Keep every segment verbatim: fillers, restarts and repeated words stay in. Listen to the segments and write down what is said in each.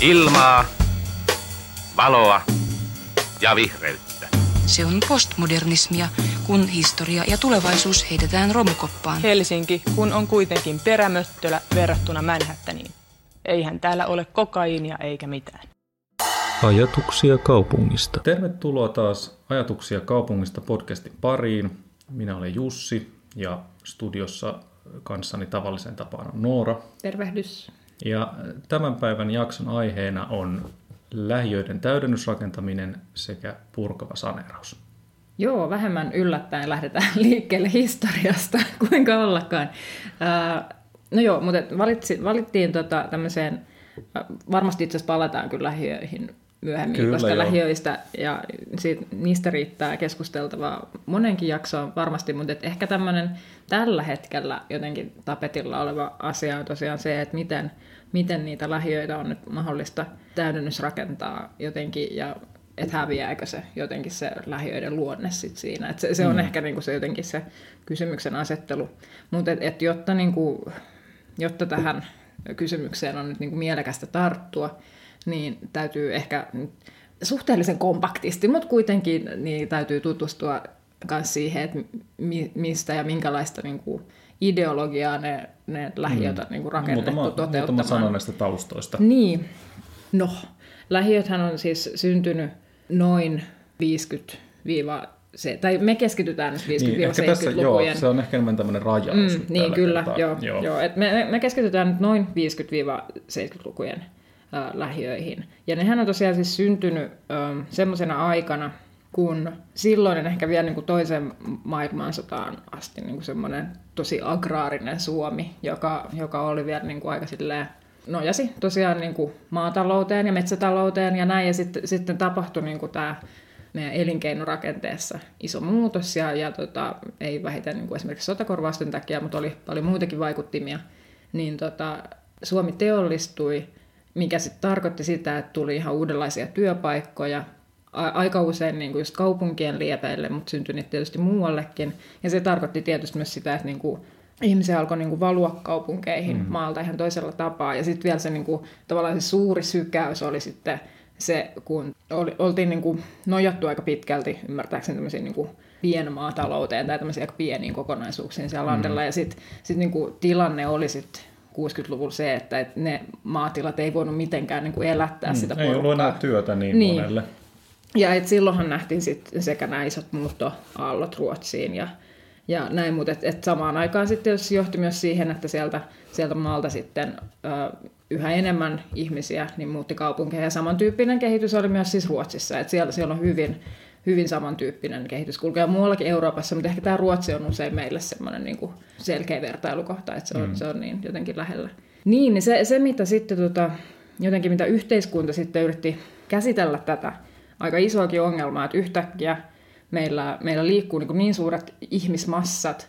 Ilmaa, valoa ja vihreyttä. Se on postmodernismia, kun historia ja tulevaisuus heitetään romukoppaan. Helsinki, kun on kuitenkin perämöttölä verrattuna Manhattaniin. Eihän täällä ole kokaiinia eikä mitään. Ajatuksia kaupungista. Tervetuloa taas Ajatuksia kaupungista podcastin pariin. Minä olen Jussi ja studiossa kanssani tavallisen tapaan on Noora. Tervehdys. Ja tämän päivän jakson aiheena on lähiöiden täydennysrakentaminen sekä purkava saneeraus. Joo, vähemmän yllättäen lähdetään liikkeelle historiasta, kuinka ollakaan. No joo, mutta valitsi, valittiin tota tämmöiseen, varmasti itse asiassa palataan kyllä lähiöihin myöhemmin, kyllä, koska joo. Lähiöistä ja siitä, niistä riittää keskusteltavaa monenkin jaksoon varmasti, mutta et ehkä tämmöinen tällä hetkellä jotenkin tapetilla oleva asia on tosiaan se, että miten, miten niitä lähiöitä on nyt mahdollista täydennysrakentaa jotenkin ja että häviääkö se jotenkin se lähiöiden luonne sit siinä. Et se, se on mm. ehkä niinku se, jotenkin se kysymyksen asettelu, mutta et, et jotta, niinku, jotta tähän kysymykseen on nyt niinku mielekästä tarttua, niin täytyy ehkä suhteellisen kompaktisti, mutta kuitenkin niin täytyy tutustua myös siihen, että mi- mistä ja minkälaista niin kuin ideologiaa ne, ne lähiöt on niin kuin rakennettu muutama, toteuttamaan. Muutama sana näistä taustoista. Niin. No, lähiöthän on siis syntynyt noin viisikymmentä Se, tai me keskitytään nyt viisikymmentä seitsemänkymmentälukujen... Niin, se on ehkä enemmän tämmöinen rajaus. Mm, niin, kyllä. Joo, joo. Joo, et me, me keskitytään nyt noin viisikymmentä seitsemänkymmentälukujen äh, lähiöihin. Ja nehän on tosiaan siis syntynyt ähm, semmoisena aikana, kun silloin ehkä vielä niin kuin toisen maailmansotaan asti niin kuin semmoinen tosi agraarinen Suomi, joka, joka oli vielä niin kuin aika silleen... nojasi tosiaan niin kuin maatalouteen ja metsätalouteen ja näin. Ja sitten, sitten tapahtui niin kuin tämä... meidän elinkeinorakenteessa iso muutos, ja, ja tota, ei vähiten niin kuin esimerkiksi sotakorvausten takia, mutta oli paljon muitakin vaikuttimia, niin tota, Suomi teollistui, mikä sitten tarkoitti sitä, että tuli ihan uudenlaisia työpaikkoja, a- aika usein niin kuin just kaupunkien liepeille, mutta syntyi niitä tietysti muuallekin, ja se tarkoitti tietysti myös sitä, että niin kuin ihmisiä alkoi niin kuin valua kaupunkeihin mm-hmm. maalta ihan toisella tapaa, ja sitten vielä se, niin kuin, tavallaan se suuri sykäys oli sitten se, kun oli, oltiin niin kuin nojattu aika pitkälti, ymmärtääkseni tämmöisiin niin kuin pienmaatalouteen tai tämmöisiin aika pieniin kokonaisuuksiin siellä landella. Mm. Ja sitten sit niin kuin tilanne oli sitten kuusikymmentäluvulla se, että et ne maatilat ei voinut mitenkään niin kuin elättää mm. sitä porukkaa. Ei ollut enää työtä niin, niin monelle. Ja et silloinhan nähtiin sitten sekä nämä isot muuttoaallot Ruotsiin ja, ja näin, mutta et, et samaan aikaan sitten jos johti myös siihen, että sieltä, sieltä maalta sitten... Ö, yhä enemmän ihmisiä niin muutti kaupunkeja, ja samantyyppinen kehitys oli myös siis Ruotsissa, että siellä, siellä on hyvin, hyvin samantyyppinen kehitys kulkee muuallakin Euroopassa, mutta ehkä tämä Ruotsi on usein meille semmoinen niin kuin selkeä vertailukohta, että se on, mm. se on niin jotenkin lähellä. Niin, niin se, se mitä sitten tota, jotenkin mitä yhteiskunta sitten yritti käsitellä tätä aika isoakin ongelmaa, että yhtäkkiä meillä, meillä liikkuu niin, niin suuret ihmismassat,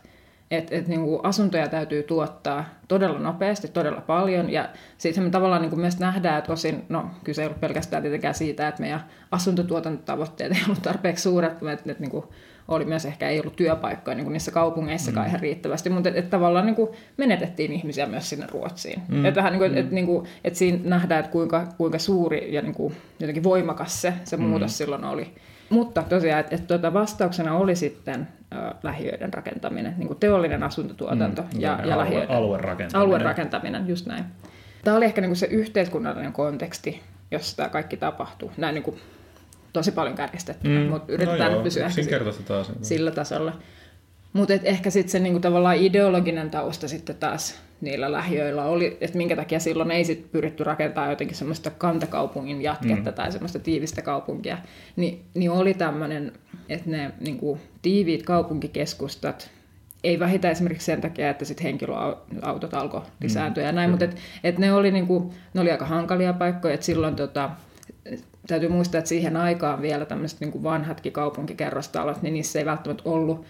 että et niinku asuntoja täytyy tuottaa todella nopeasti, todella paljon, ja sitten me tavallaan niinku myös nähdään, että osin, no kyse ei ollut pelkästään tietenkään siitä, että meidän asuntotuotantotavoitteet ei ollut tarpeeksi suuret, että et niinku oli myös ehkä ei ollut työpaikkoja niinku niissä kaupungeissakaan mm. ihan riittävästi, mutta että et tavallaan niinku menetettiin ihmisiä myös sinne Ruotsiin. Mm. Että vähän niinku, että et niinku, et siinä nähdään, että kuinka, kuinka suuri ja niinku jotenkin voimakas se, se muutos mm. silloin oli. Mutta tosiaan, että et, tuota, vastauksena oli sitten ö, lähiöiden rakentaminen, niin kuin teollinen asuntotuotanto mm, ja, ja alue, aluerakentaminen. aluerakentaminen, just näin. Tämä oli ehkä niin kuin se yhteiskunnallinen konteksti, jossa tämä kaikki tapahtuu. Näin niin kuin tosi paljon kärjistettynä, mm, mutta yritetään no joo, pysyä taas. sillä tasolla. Mutta ehkä sitten se niin kuin tavallaan ideologinen tausta sitten taas niillä lähiöillä oli, että minkä takia silloin ei sit pyritty rakentamaan jotenkin semmoista kantakaupungin jatketta mm. tai semmoista tiivistä kaupunkia, Ni, niin oli tämmöinen, että ne niin kuin tiiviit kaupunkikeskustat, ei vähitä esimerkiksi sen takia, että sit henkilöautot alkoi lisääntyä mm. ja näin, mm. mutta et, et ne, oli niin kuin, ne oli aika hankalia paikkoja, että silloin tota, täytyy muistaa, että siihen aikaan vielä tämmöiset niin kuin vanhatkin kaupunkikerrostalot, niin niissä ei välttämättä ollut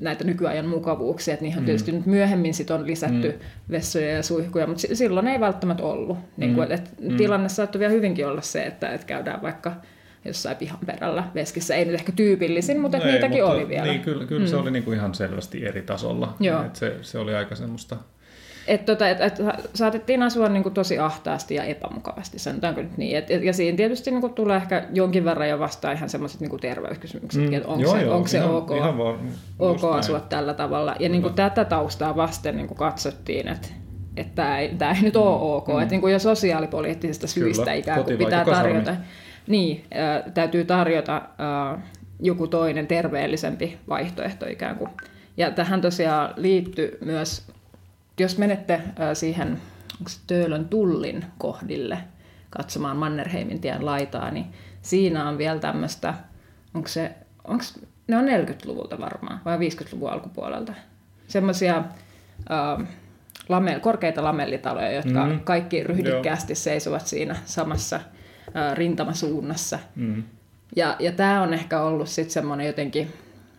näitä nykyajan mukavuuksia, että niihin mm. tietysti nyt myöhemmin sit on lisätty mm. vessoja ja suihkuja, mutta silloin ei välttämättä ollut. Niin kun, et mm. tilanne saattoi vielä hyvinkin olla se, että et käydään vaikka jossain pihan perällä veskissä. Ei nyt ehkä tyypillisin, mutta no et ei, niitäkin mutta oli vielä. Niin, kyllä kyllä mm. se oli niinku ihan selvästi eri tasolla. Se, se oli aika semmoista Et tota, et, et saatettiin asua niinku tosi ahtaasti ja epämukavasti, sanotaanko nyt niin. Et, et, ja siinä tietysti niinku tulee ehkä jonkin verran jo vastaan ihan sellaiset niinku terveyskysymykset, mm, että onko se, joo, onko se ihan, ok, ihan vaan, ok asua tällä tavalla. Ja niinku tätä taustaa vasten niinku katsottiin, että et tämä ei, ei nyt ole ok, mm. että niinku jo sosiaalipoliittisista syistä kyllä, ikään kuin pitää tarjota. Niin, äh, täytyy tarjota äh, joku toinen terveellisempi vaihtoehto ikään kuin. Ja tähän tosiaan liittyy myös, jos menette siihen Töölön tullin kohdille katsomaan Mannerheimintien laitaa, niin siinä on vielä tämmöistä, onko se, onko, ne on neljäkymmentäluvulta varmaan, vai viisikymmentäluvun alkupuolelta, semmoisia lamel, korkeita lamellitaloja, jotka mm. kaikki ryhdikkäästi seisovat siinä samassa ä, rintamasuunnassa. Mm. Ja, ja tämä on ehkä ollut sitten semmoinen jotenkin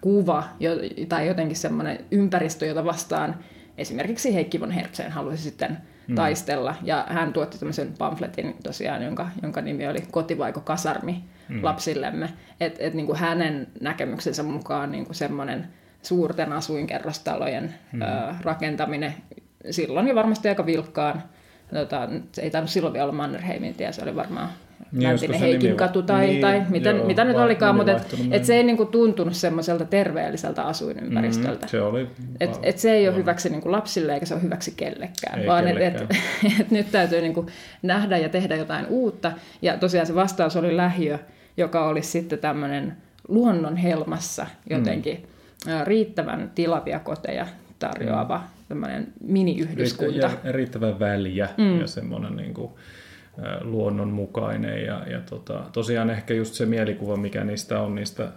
kuva jo, tai jotenkin semmoinen ympäristö, jota vastaan esimerkiksi Heikki von Hertzen halusi sitten mm. taistella. Ja hän tuotti tämmöisen pamfletin tosiaan, jonka, jonka nimi oli Kotivaiko kasarmi mm. lapsillemme. Että et niinku hänen näkemyksensä mukaan niinku semmoinen suurten asuinkerrostalojen mm. ö, rakentaminen silloin jo varmasti aika vilkkaan. Tota, ei tainnut silloin vielä olla Mannerheimintie, se oli varmaan Läntinen Heikin katu tai, niin, tai mitä, joo, mitä nyt olikaan, mutta et, et se ei niinku tuntunut semmoiseltä terveelliseltä asuinympäristöltä. Mm, se oli, et, et se ei ole hyväksi niinku lapsille eikä se ole hyväksi kellekään, ei vaan kellekään. Et, et, et nyt täytyy niinku nähdä ja tehdä jotain uutta. Ja tosiaan se vastaus oli lähiö, joka olisi sitten tämmöinen luonnon helmassa jotenkin mm. riittävän tilavia koteja tarjoava mm. tämmöinen mini-yhdyskunta. Riittä, ja riittävän väliä mm. ja semmoinen niinku luonnonmukainen ja, ja tota, tosiaan ehkä just se mielikuva, mikä niistä on, niistä,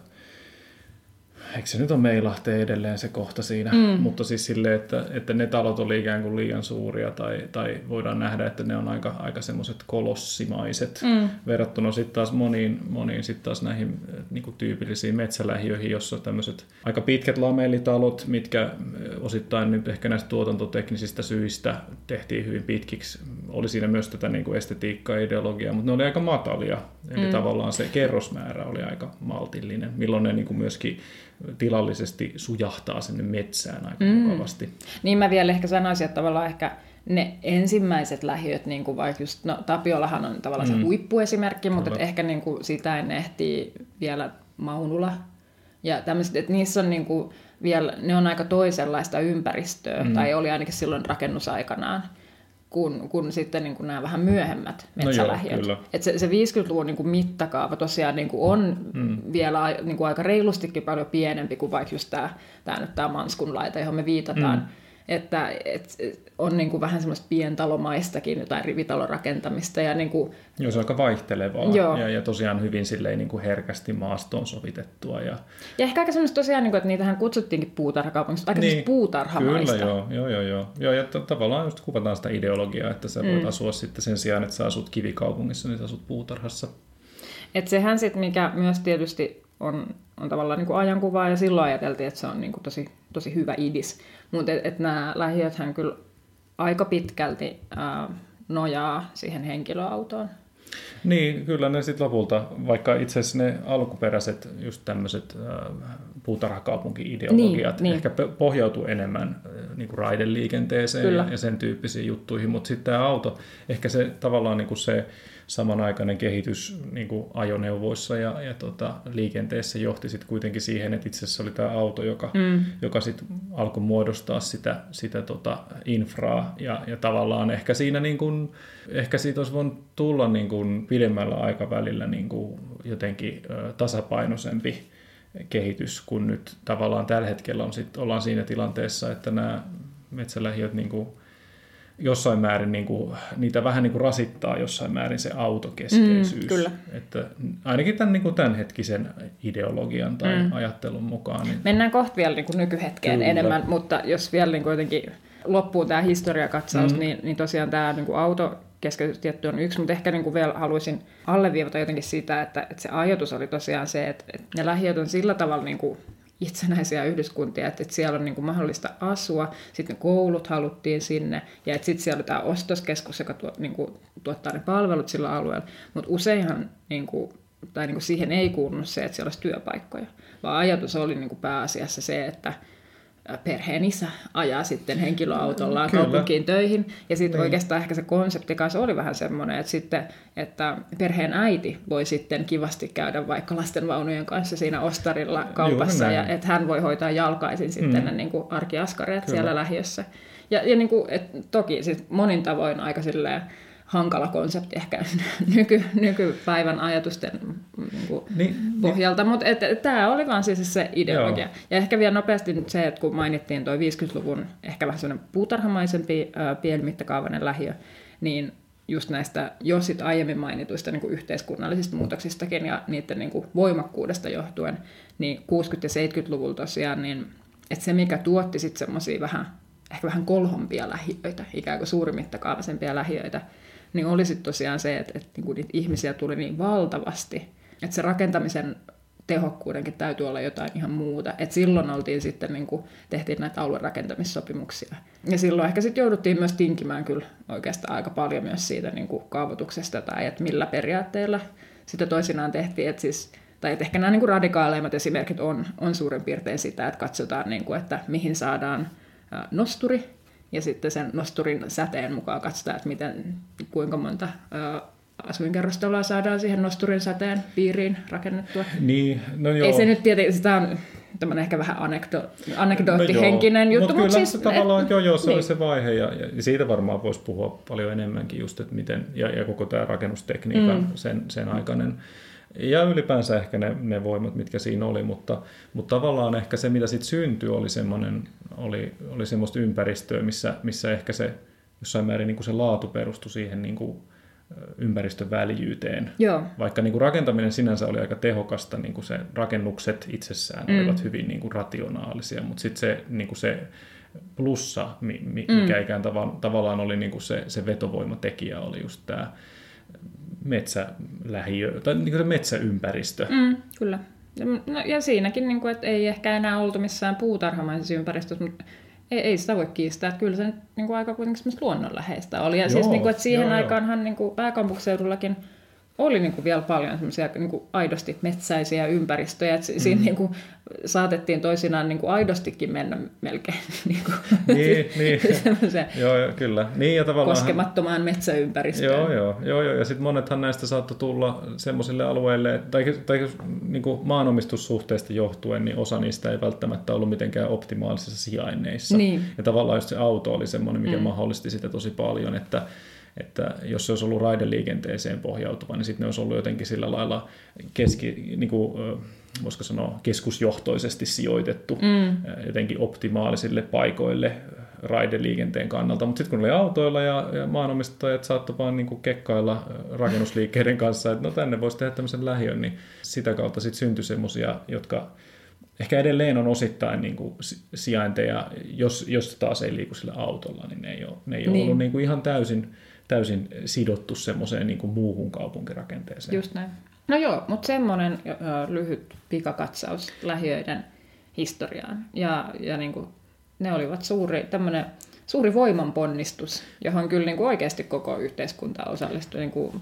eikö se nyt ole Meilahteen edelleen se kohta siinä, mm. mutta siis silleen, että, että ne talot oli ikään kuin liian suuria tai, tai voidaan nähdä, että ne on aika, aika semmoiset kolossimaiset mm. verrattuna sitten taas moniin, moniin sit taas näihin niinku tyypillisiin metsälähiöihin, jossa on tämmöiset aika pitkät lamellitalot, mitkä osittain nyt ehkä näistä tuotantoteknisistä syistä tehtiin hyvin pitkiksi. Oli siinä myös tätä niinku estetiikkaa, ideologiaa, mutta ne oli aika matalia, eli mm. tavallaan se kerrosmäärä oli aika maltillinen, milloin ne niinku myöskin tilallisesti sujahtaa sinne metsään aika mm. mukavasti. Niin mä vielä ehkä sanoisin, että tavallaan ehkä ne ensimmäiset lähiöt, niin kuin vaikka just, no Tapiolahan on tavallaan mm. se huippuesimerkki, mutta et ehkä niin kuin sitä en ehtii vielä Maunula. Ja tämmöiset, että niissä on niin kuin vielä, ne on aika toisenlaista ympäristöä, mm. tai oli ainakin silloin rakennusaikanaan, kun, kun sitten niin kuin nämä vähän myöhemmät metsälähiöt. No että se, se viisikymmentäluvun niin kuin mittakaava tosiaan niin kuin on mm. vielä niin kuin aika reilustikin paljon pienempi kuin vaikka just tämä, tämä, nyt tämä Manskun laita, johon me viitataan. Mm. Että et, on niin kuin vähän semmoista pientalomaistakin jotain rivitalorakentamista. Ja niin kuin joo, se on aika vaihtelevaa ja, ja tosiaan hyvin silleen niin kuin herkästi maastoon sovitettua. Ja, ja ehkä aika semmoista tosiaan, niin kuin, että niitähän kutsuttiinkin puutarhakaupungista, aika niin, semmoista puutarhamaista. Kyllä, joo, joo, joo, joo. joo ja t- tavallaan just kuvataan sitä ideologiaa, että sä voit mm. asua sitten sen sijaan, että sä asut kivikaupungissa, niin sä asut puutarhassa. Että sehän sitten, mikä myös tietysti on, on tavallaan niin kuin ajankuvaa ja silloin ajateltiin, että se on niin kuin tosi, tosi hyvä idis. Mutta et, et nämä lähiöthän kyllä aika pitkälti ää, nojaa siihen henkilöautoon. Niin, kyllä ne sitten lopulta, vaikka itse asiassa ne alkuperäiset just tämmöiset puutarhakaupunki-ideologiat niin, ehkä niin. pohjautuu enemmän niin kuin raideliikenteeseen ja, ja sen tyyppisiin juttuihin, mutta sitten tämä auto, ehkä se tavallaan niin kuin se samanaikainen kehitys niin kuin ajoneuvoissa ja, ja tota, liikenteessä johti sitten kuitenkin siihen, että itse asiassa oli tämä auto, joka, mm. joka sitten alkoi muodostaa sitä, sitä tota infraa ja, ja tavallaan ehkä siinä niin kuin, ehkä siitä olisi voinut tulla niin kuin pidemmällä aikavälillä niin kuin jotenkin tasapainoisempi kehitys, kun nyt tavallaan tällä hetkellä on sit, ollaan siinä tilanteessa, että nämä metsälähiöt niin kuin jossain määrin niinku, niitä vähän niinku rasittaa jossain määrin se autokeskeisyys. Mm, että ainakin tämän, niinku, tämän hetkisen ideologian tai mm. ajattelun mukaan. Niin mennään kohta vielä niinku, nykyhetkeen kyllä. enemmän, mutta jos vielä niinku, jotenkin loppuun tämä historiakatsaus, mm. niin, niin tosiaan tämä niinku, autokeskeisyys tietty on yksi, mutta ehkä niinku, vielä haluaisin alleviivata jotenkin sitä, että, että se ajatus oli tosiaan se, että, että ne lähiöt on sillä tavalla niinku, itsenäisiä yhdyskuntia, että siellä on niin kuin mahdollista asua, sitten koulut haluttiin sinne, ja sitten siellä oli tämä ostoskeskus, joka tuo, niin kuin, tuottaa ne palvelut sillä alueella, mutta useinhan niin kuin, tai niin kuin siihen ei kuulunut se, että siellä olisi työpaikkoja, vaan ajatus oli niin kuin pääasiassa se, että perheenisä ajaa sitten henkilöautollaan Kyllä. kaupunkiin töihin. Ja sitten niin. oikeastaan ehkä se konsepti kanssa oli vähän semmoinen, että, sitten, että perheen äiti voi sitten kivasti käydä vaikka lastenvaunujen kanssa siinä ostarilla kaupassa. Juuri, ja että hän voi hoitaa jalkaisin sitten mm. ne niin kuin arkiaskareet Kyllä. siellä lähiössä. Ja, ja niin kuin, et toki sit monin tavoin aika silleen hankala konsepti ehkä nyky, nykypäivän ajatusten niin kuin, niin, pohjalta, niin. mutta tämä oli vaan siis se ideologia. Joo. Ja ehkä vielä nopeasti nyt se, että kun mainittiin tuo viidenkymmenenluvun ehkä vähän sellainen puutarhamaisempi äh, pienimittakaavainen lähiö, niin just näistä jo sit aiemmin mainituista niin kuin yhteiskunnallisista muutoksistakin ja niiden niin kuin voimakkuudesta johtuen, niin kuusikymmentä- ja seitsemänkymmentäluvulla tosiaan, niin että se mikä tuotti sitten semmoisia vähän, ehkä vähän kolhompia lähiöitä, ikään kuin suurimittakaavaisempia lähiöitä, niin oli sitten tosiaan se, että, että niinku niitä ihmisiä tuli niin valtavasti, että se rakentamisen tehokkuudenkin täytyy olla jotain ihan muuta. Et silloin oltiin sitten, niinku, tehtiin näitä aluerakentamissopimuksia. Ja silloin ehkä sitten jouduttiin myös tinkimään kyllä oikeastaan aika paljon myös siitä niinku kaavoituksesta tai että millä periaatteilla sitä toisinaan tehtiin. Et siis, tai et ehkä nämä niinku radikaaleimmat esimerkit on, on suurin piirtein sitä, että katsotaan, niinku, että mihin saadaan nosturi. Ja sitten sen nosturin säteen mukaan katsotaan, että miten, kuinka monta asuinkerrostaloa saadaan siihen nosturin säteen piiriin rakennettua. Niin, no joo. Ei se nyt tietenkin, sitä on tämmöinen ehkä vähän anekdo, anekdoottihenkinen no juttu. No mutta kyllä siis, tavallaan, et, joo, joo, se niin. oli se vaihe. Ja, ja siitä varmaan voisi puhua paljon enemmänkin just, että miten, ja, ja koko tämä rakennustekniikka, mm. sen, sen aikainen. Ja ylipäänsä ehkä ne, ne voimat, mitkä siinä oli, mutta, mutta tavallaan ehkä se, mitä sitten syntyi, oli semmoinen, oli, oli semmoista ympäristöä, missä, missä ehkä se jossain määrin niin kuin se laatu perustui siihen niin kuin ympäristön väljyyteen. Joo. Vaikka niin kuin rakentaminen sinänsä oli aika tehokasta, niin kuin se rakennukset itsessään mm. olivat hyvin niin kuin rationaalisia, mutta sitten se, niin kuin se plussa, mikä mm. ikään tava, tavallaan oli niin kuin se, se vetovoimatekijä, oli just tämä metsälähiö, tai niin kuin se metsäympäristö. Mm, kyllä. No, ja siinäkin, niin kuin, että ei ehkä enää oltu missään puutarhamaisessa ympäristössä, mutta ei, ei sitä voi kiistää. Kyllä se nyt niin kuin aika kuitenkin semmoista luonnonläheistä oli. Ja joo, siis, niin kuin, että siihen joo, aikaanhan niin kuin pääkaupunkiseudullakin oli niin kuin vielä paljon semmoisia niin kuin aidosti metsäisiä ympäristöjä. Että mm. siinä niin kuin saatettiin toisinaan niin kuin aidostikin mennä melkein niin kuin niin, niin. Joo, joo, kyllä. Niin, ja tavallaan koskemattomaan metsäympäristöön. Joo, joo, joo, joo. Ja sitten monethan näistä saattoi tulla semmoisille alueille, tai, tai niin kuin maanomistussuhteista johtuen, niin osa niistä ei välttämättä ollut mitenkään optimaalisissa sijainneissa. Niin. Ja tavallaan just se auto oli semmoinen, mikä mm. mahdollisti sitä tosi paljon, että että jos se olisi ollut raideliikenteeseen pohjautuva, niin sitten ne olisi ollut jotenkin sillä lailla keski, niin kuin, voisiko sanoa, keskusjohtoisesti sijoitettu mm. jotenkin optimaalisille paikoille raideliikenteen kannalta. Mutta sitten kun oli autoilla ja, ja maanomistajat saattoivat vaan niin kuin kekkailla rakennusliikkeiden kanssa, että no tänne voisi tehdä tämmöisen lähiön, niin sitä kautta sitten syntyi semmoisia, jotka ehkä edelleen on osittain niin kuin sijainteja, jos, jos taas ei liiku sillä autolla, niin ne ei ole, ne ei ole niin. ollut niin kuin ihan täysin täysin sidottu semmoiseen niin kuin muuhun kaupunkirakenteeseen. Just näin. No joo, mutta semmoinen ö, lyhyt pikakatsaus lähiöiden historiaan. Ja, ja niin kuin, ne olivat suuri, tämmöinen suuri voimanponnistus, johon kyllä niin kuin oikeasti koko yhteiskunta osallistui. Niin kuin,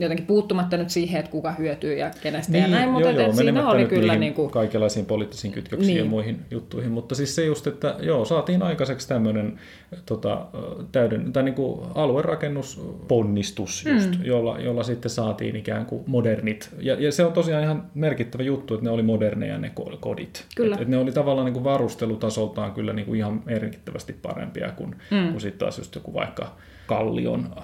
jotenkin puuttumatta nyt siihen, että kuka hyötyy ja kenestä niin, ja näin, mutta joo, joo, siinä oli kyllä niin kuin kaikenlaisiin poliittisiin kytköksiin niin. ja muihin juttuihin, mutta siis se just, että joo, saatiin aikaiseksi tämmöinen tota, täyden, tai niin kuin aluerakennusponnistus just, mm. jolla, jolla sitten saatiin ikään kuin modernit, ja, ja se on tosiaan ihan merkittävä juttu, että ne oli moderneja ne kodit. Että et ne oli tavallaan niin kuin varustelutasoltaan kyllä niin kuin ihan merkittävästi parempia kuin, mm. kuin sitten taas just joku vaikka Kallion,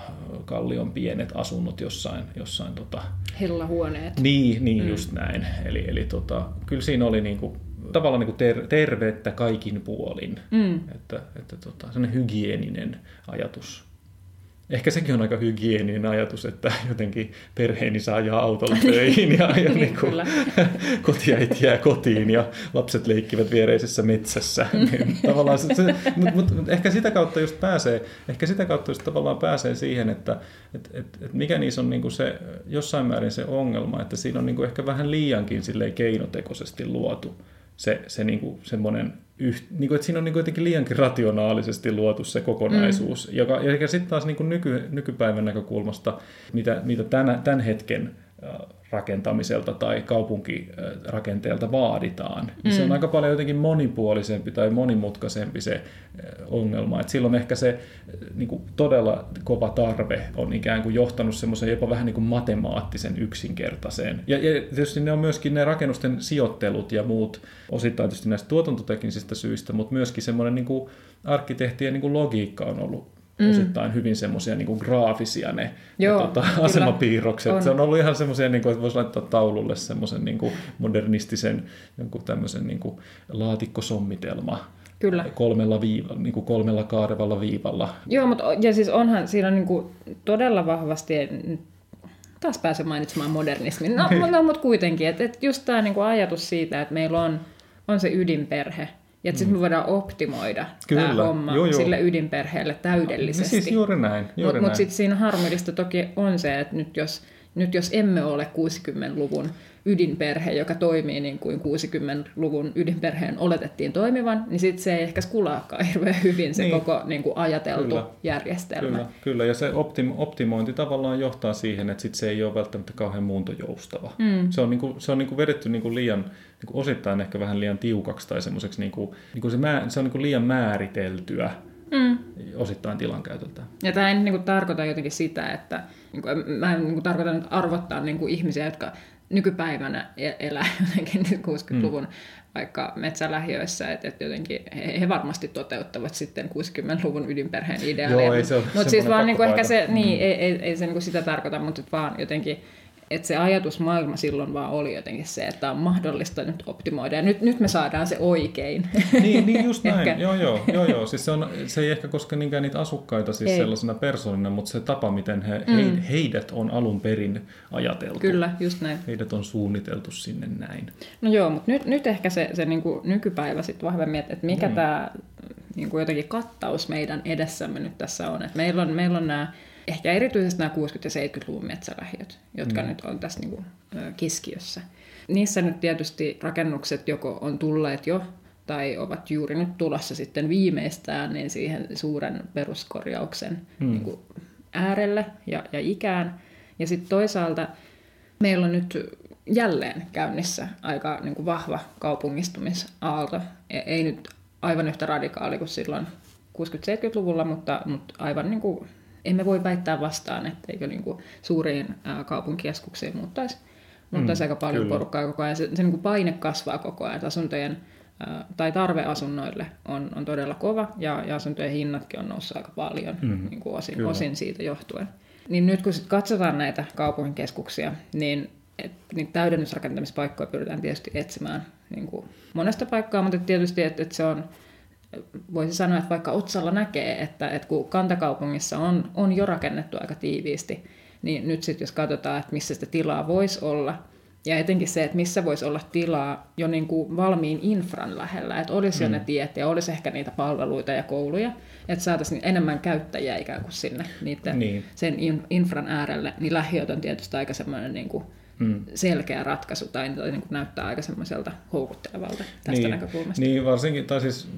Kallion pienet asunnot jossain, jossain tota hellahuoneet. Niin, niin mm. just näin. Eli eli tota, kyllä siinä oli niinku tavallaan niinku ter- terveyttä kaikin puolin. Mm. Että että tota, sellainen hygieninen ajatus. Ehkä sekin on aika hygieninen ajatus, että jotenkin perheeni saa ajaa autolla töihin ja, ja niin kuin kotiäiti jää kotiin ja lapset leikkivät viereisessä metsässä. Niin tavallaan se, se, mut, mut, mut ehkä sitä kautta just pääsee, ehkä sitä kautta just tavallaan pääsee siihen, että et, et, et mikä niissä on niin kuin se, jossain määrin se ongelma, että siinä on niin kuin ehkä vähän liiankin silleen keinotekoisesti luotu se, se niin kuin semmoinen Yht, niin kuin, että siinä on niin kuin jotenkin liiankin rationaalisesti luotu se kokonaisuus, mm. joka, ja sitten taas niin kuin nyky, nykypäivän näkökulmasta, mitä, mitä tämän, tämän hetken rakentamiselta tai kaupunkirakenteelta vaaditaan. Mm. Se on aika paljon jotenkin monipuolisempi tai monimutkaisempi se ongelma. Et silloin ehkä se niin kuin todella kova tarve on ikään kuin johtanut semmoisen jopa vähän niin kuin matemaattisen yksinkertaiseen. Ja, ja tietysti ne on myöskin ne rakennusten sijoittelut ja muut, osittain tietysti näistä tuotantoteknisistä syistä, mutta myöskin semmoinen niin kuin arkkitehtien niin kuin logiikka on ollut Mm. osittain hyvin semmoisia niin kuin graafisia ne, Joo, ne tota, asemapiirrokset. On. Se on ollut ihan semmoisia, niin kuin, että voisi laittaa taululle semmoisen niin kuin modernistisen jonkun tämmöisen niin kuin laatikkosommitelma. Kyllä. Kolmella, viiva, niin kuin kolmella kaarevalla viivalla. Joo, mutta ja siis onhan siinä niin kuin todella vahvasti, taas pääsen mainitsemaan modernismin, no, no mutta kuitenkin, että et just tämä niin kuin ajatus siitä, että meillä on, on se ydinperhe. Ja että sitten me voidaan optimoida Kyllä. tämä homma joo, joo. sille ydinperheelle täydellisesti. No, siis juuri näin. Mutta mut sitten siinä harmillista toki on se, että nyt jos, nyt jos emme ole kuudenkymmenen luvun ydinperhe, joka toimii niin kuin kuudenkymmenen luvun ydinperheen oletettiin toimivan, niin sitten se ei ehkä skulaakaan hirveän hyvin se niin. koko niin kuin ajateltu Kyllä. järjestelmä. Kyllä. Kyllä, ja se optim- optimointi tavallaan johtaa siihen, että sit se ei ole välttämättä kauhean muuntojoustava. Mm. Se on, niin kuin, se on niin kuin vedetty niin kuin liian... Niin osittain ehkä vähän liian tiukaksi tai semmoiseksi, niin kuin, niin kuin se, mä, se on niin kuin liian määriteltyä mm. osittain tilankäytöltään. Ja tämä ei niin kuin tarkoita jotenkin sitä, että niin kuin, mä en niin kuin tarkoita nyt arvottaa niin kuin ihmisiä, jotka nykypäivänä elää jotenkin kuudenkymmenen luvun mm. vaikka metsälähiöissä, että et jotenkin he varmasti toteuttavat sitten kuudenkymmenen luvun ydinperheen ideaaleja. Mutta siis vaan niin kuin ehkä se, niin, mm. ei, ei, ei se niin kuin sitä tarkoita, mutta vaan jotenkin että se ajatusmaailma silloin vaan oli jotenkin se, että on mahdollista nyt optimoida. Ja nyt, nyt me saadaan se oikein. Niin, niin just näin. joo, joo, joo, joo. Siis se, on, se ei ehkä koske niinkään niitä asukkaita siis sellaisena persoonina, mutta se tapa, miten he, mm. he, heidät on alun perin ajateltu. Kyllä, just näin. Heidät on suunniteltu sinne näin. No joo, mutta nyt, nyt ehkä se, se niinku nykypäivä sitten vahvemmin, että et mikä mm. tämä niinku jotenkin kattaus meidän edessämme nyt tässä on. Et meillä on, meillä on nämä... Ehkä erityisesti nämä kuudenkymmenen- ja seitsemänkymmenenluvun metsälähiöt, jotka mm. nyt on tässä niin kuin keskiössä. Niissä nyt tietysti rakennukset joko on tulleet jo tai ovat juuri nyt tulossa sitten viimeistään niin siihen suuren peruskorjauksen mm. niin kuin äärelle ja, ja ikään. Ja sitten toisaalta meillä on nyt jälleen käynnissä aika niin kuin vahva kaupungistumisaalto. Ei nyt aivan yhtä radikaali kuin silloin kuudenkymmenen- ja seitsemänkymmenenluvulla, mutta, mutta aivan niin kuin emme voi väittää vastaan, etteikö niinku suuriin kaupunkikeskuksiin muuttaisi, muuttaisi mm, aika paljon kyllä. porukkaa koko ajan. Se, se niinku paine kasvaa koko ajan. Asuntojen, ä, tai tarve asunnoille on, on todella kova ja, ja asuntojen hinnatkin on noussut aika paljon mm, niinku osin, osin siitä johtuen. Niin nyt kun sit katsotaan näitä kaupunkikeskuksia, niin et, niin täydennysrakentamispaikkoja pyritään tietysti etsimään niinku monesta paikkaa, mutta tietysti et, et se on... Voisi sanoa, että vaikka otsalla näkee, että, että kun kantakaupungissa on, on jo rakennettu aika tiiviisti, niin nyt sitten jos katsotaan, että missä sitä tilaa voisi olla, ja etenkin se, että missä voisi olla tilaa jo niin kuin valmiin infran lähellä, että olisi mm. jo ne tiet ja olisi ehkä niitä palveluita ja kouluja, että saataisiin enemmän käyttäjiä ikään kuin sinne niitä, niin. sen infran äärelle, niin lähiöt on tietysti aika semmoinen... Niin kuin Mm. selkeä ratkaisu tai niin näyttää aika semmoiselta houkuttelevalta tästä niin, näkökulmasta. Niin, varsinkin, tai siis,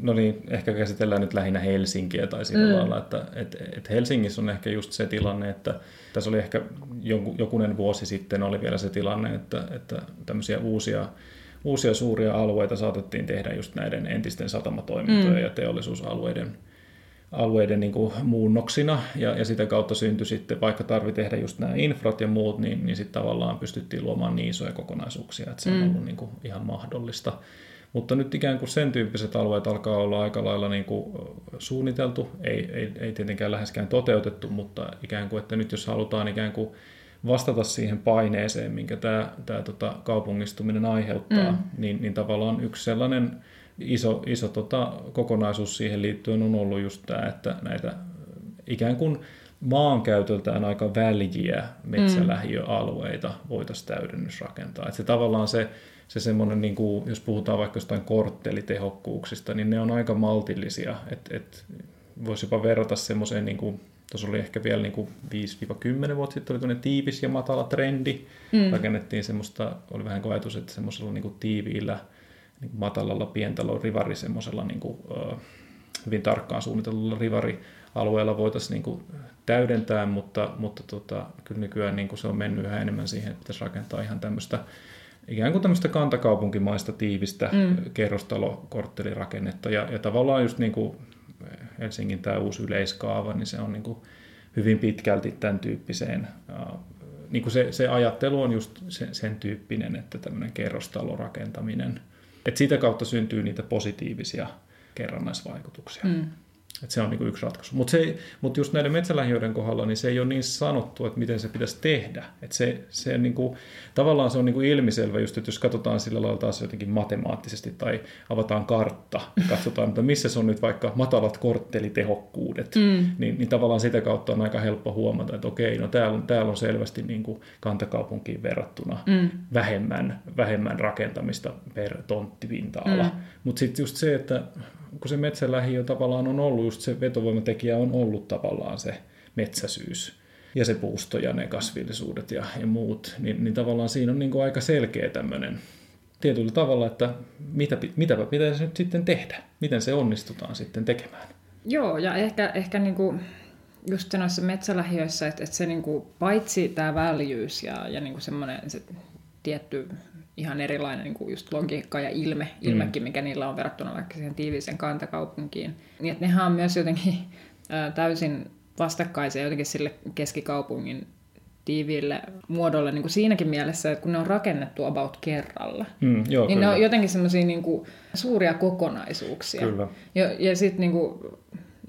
no niin, ehkä käsitellään nyt lähinnä Helsinkiä tai sillä mm. lailla, että et, et Helsingissä on ehkä just se tilanne, että tässä oli ehkä jokunen vuosi sitten oli vielä se tilanne, että, että tämmöisiä uusia, uusia suuria alueita saatettiin tehdä just näiden entisten satamatoimintojen mm. ja teollisuusalueiden alueiden niin kuin muunnoksina, ja, ja sitä kautta syntyi sitten, vaikka tarvi tehdä just nämä infrat ja muut, niin, niin sitten tavallaan pystyttiin luomaan niin isoja kokonaisuuksia, että se mm. on ollut niin kuin ihan mahdollista. Mutta nyt ikään kuin sen tyyppiset alueet alkaa olla aika lailla niin kuin suunniteltu, ei, ei, ei tietenkään läheskään toteutettu, mutta ikään kuin, että nyt jos halutaan ikään kuin vastata siihen paineeseen, minkä tämä, tämä tota kaupungistuminen aiheuttaa, mm. niin, niin tavallaan yksi sellainen Iso, iso tota, kokonaisuus siihen liittyen on ollut just tämä, että näitä ikään kuin maankäytöltään aika väljiä metsälähiöalueita voitaisiin täydennysrakentaa. Et se tavallaan se, se semmoinen, niin kuin, jos puhutaan vaikka jostain korttelitehokkuuksista, niin ne on aika maltillisia. Et, et voisi jopa verrata semmoiseen, niin kuin, tuossa oli ehkä vielä niin kuin viisi kymmenen vuotta sitten, oli tuollainen tiivis ja matala trendi. Mm. Rakennettiin semmoista, oli vähän kuin ajatus, että semmoisella niin kuin tiiviillä, niin matalalla pientalon rivari, semmoisella niin kuin, ö, hyvin tarkkaan suunnitellulla rivari alueella voitaisiin niin kuin täydentää, mutta, mutta tota, kyllä nykyään niin kuin se on mennyt yhä enemmän siihen, että pitäisi rakentaa ihan tämmöistä ikään kuin tämmöistä kantakaupunkimaista tiivistä mm. kerrostalokorttelirakennetta. Ja, ja tavallaan just niin kuin Helsingin tämä uusi yleiskaava, niin se on niin kuin hyvin pitkälti tämän tyyppiseen. Niin kuin se, se ajattelu on just sen, sen tyyppinen, että tämmöinen kerrostalorakentaminen. Että sitä kautta syntyy niitä positiivisia kerrannaisvaikutuksia. Mm. Että se on niin kuin yksi ratkaisu. Mutta mut just näiden metsälähiöiden kohdalla niin se ei ole niin sanottu, että miten se pitäisi tehdä. Että se, se niin kuin, tavallaan se on niin kuin ilmiselvä, just, että jos katsotaan sillä lailla taas jotenkin matemaattisesti tai avataan kartta, katsotaan, että missä se on nyt vaikka matalat korttelitehokkuudet, mm. niin, niin tavallaan sitä kautta on aika helppo huomata, että okei, no täällä on, täällä on selvästi niin kuin kantakaupunkiin verrattuna mm. vähemmän, vähemmän rakentamista per tonttipinta-ala. Mm. Mutta sitten just se, että kun se metsälähiö tavallaan on ollut, just se vetovoimatekijä on ollut tavallaan se metsäisyys ja se puusto ja ne kasvillisuudet ja, ja muut, niin, niin tavallaan siinä on niin kuin aika selkeä tämmöinen tietyllä tavalla, että mitä, mitäpä pitäisi nyt sitten tehdä, miten se onnistutaan sitten tekemään. Joo, ja ehkä, ehkä niin kuin just noissa metsälähiöissä, että, että se niin kuin paitsi tämä väljyys ja, ja niin kuin semmoinen se tietty ihan erilainen niin kuin just logiikka ja ilme, ilmekin, mikä niillä on verrattuna vaikka siihen tiiviiseen kantakaupunkiin. Niin, että nehän on myös jotenkin ää, täysin vastakkaisia jotenkin sille keskikaupungin tiiviille muodolle niin kuin siinäkin mielessä, että kun ne on rakennettu about kerralla, mm, joo, niin kyllä. Ne on jotenkin semmoisia niin kuin suuria kokonaisuuksia. Kyllä. Ja, ja sitten niin kuin,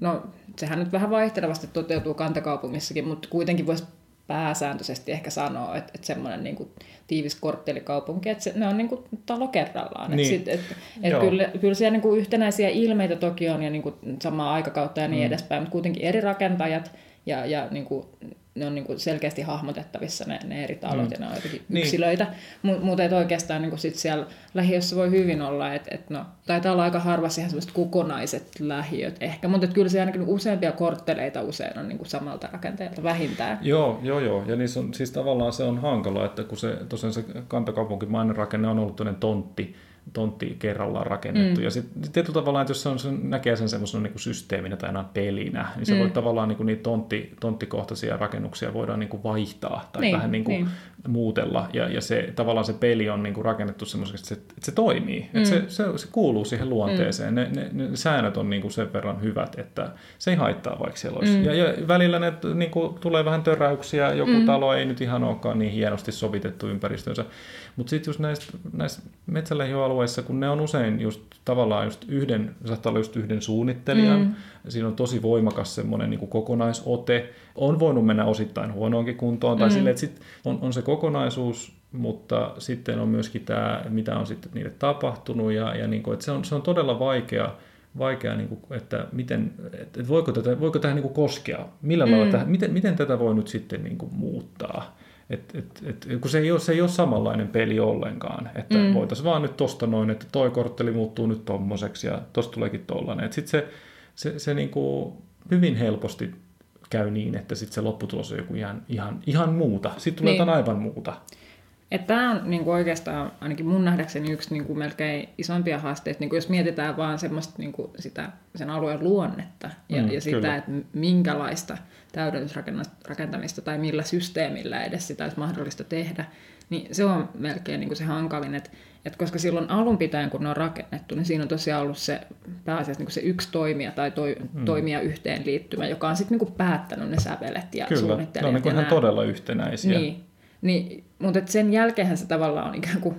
no sehän nyt vähän vaihtelevasti toteutuu kantakaupungissakin, mutta kuitenkin voisi pääsääntöisesti ehkä sanoo, että, että semmoinen niin kuin tiivis korttelikaupunki, että se, ne on niin kuin talo kerrallaan. Niin. Että et, et kyllä, kyllä siellä niin kuin yhtenäisiä ilmeitä toki on ja niin kuin samaa aikakautta ja niin mm. edespäin, mutta kuitenkin eri rakentajat ja, ja niin kuin, ne on niin kuin selkeästi hahmotettavissa ne, ne eri talot mm. ja ne on jotenkin niin. yksilöitä. Mutta mut oikeastaan niin kuin sit siellä lähiössä voi hyvin olla, että et no, taitaa olla aika harvassa ihan sellaiset kokonaiset lähiöt ehkä, mutta kyllä siellä ainakin useampia kortteleita usein on niin kuin samalta rakenteelta vähintään. Joo, joo, joo. Ja niin on, siis tavallaan se on hankala, että kun se, tosiaan se kantakaupunkimainen rakenne on ollut toinen tontti, tontti kerrallaan rakennettu. Mm. Ja sitten tietyllä tavalla, että jos se, on, se näkee sen semmoisena niin kuin systeeminä tai aina pelinä, niin se mm. voi tavallaan niin kuin niitä tontti, tonttikohtaisia rakennuksia voidaan niin kuin vaihtaa tai niin, vähän niin kuin niin. muutella. Ja, ja se, tavallaan se peli on niin kuin rakennettu semmoisesti, että se toimii. Mm. Että se, se, se kuuluu siihen luonteeseen. Mm. Ne, ne, ne säännöt on niin kuin sen verran hyvät, että se ei haittaa vaikka siellä olisi. Mm. Ja, ja välillä ne niin kuin tulee vähän töräyksiä. Joku mm. talo ei nyt ihan olekaan niin hienosti sovitettu ympäristönsä. Mutta sitten just näistä, näistä metsälähiöalueista, kun ne on usein just tavallaan just yhden, saattaa olla just yhden suunnittelijan, mm. siinä on tosi voimakas semmoinen niin kuin kokonaisote, on voinut mennä osittain huonoonkin kuntoon, tai mm. silleen, että sit on, on se kokonaisuus, mutta sitten on myöskin tämä, mitä on sitten niille tapahtunut, ja, ja niin kuin, että se on, se on todella vaikea, vaikea niin kuin, että, miten, että voiko, tätä, voiko tähän niin kuin koskea, millä mm. lailla, miten, miten tätä voi nyt sitten niin kuin muuttaa. Et, et, et, kun se ei, ole, se ei ole samanlainen peli ollenkaan, että mm. voitaisiin vaan nyt tosta noin, että toi kortteli muuttuu nyt tommoseksi ja tosta tuleekin tollainen. Sitten se, se, se niinku hyvin helposti käy niin, että sit se lopputulos on joku ihan, ihan, ihan muuta. Sitten tulee niin. jotain aivan muuta. Tämä on niinku oikeastaan ainakin mun nähdäkseni yksi niinku melkein isompia haasteita, niinku jos mietitään vaan semmoista, niinku sitä, sen alueen luonnetta ja, mm, ja sitä, että minkälaista täydennysrakentamista tai millä systeemillä edes sitä olisi mahdollista tehdä, niin se on melkein niinku se hankalin, että et koska silloin alun pitäen, kun ne on rakennettu, niin siinä on tosiaan ollut se pääasiassa niinku se yksi toimija tai toi, mm. toimija yhteen liittymä, joka on sitten niinku päättänyt ne sävelet ja suunnittelijat. Kyllä, ne on niinku ihan todella yhtenäisiä. Niin. Niin, mutta sen jälkeenhän se tavallaan on ikään kuin,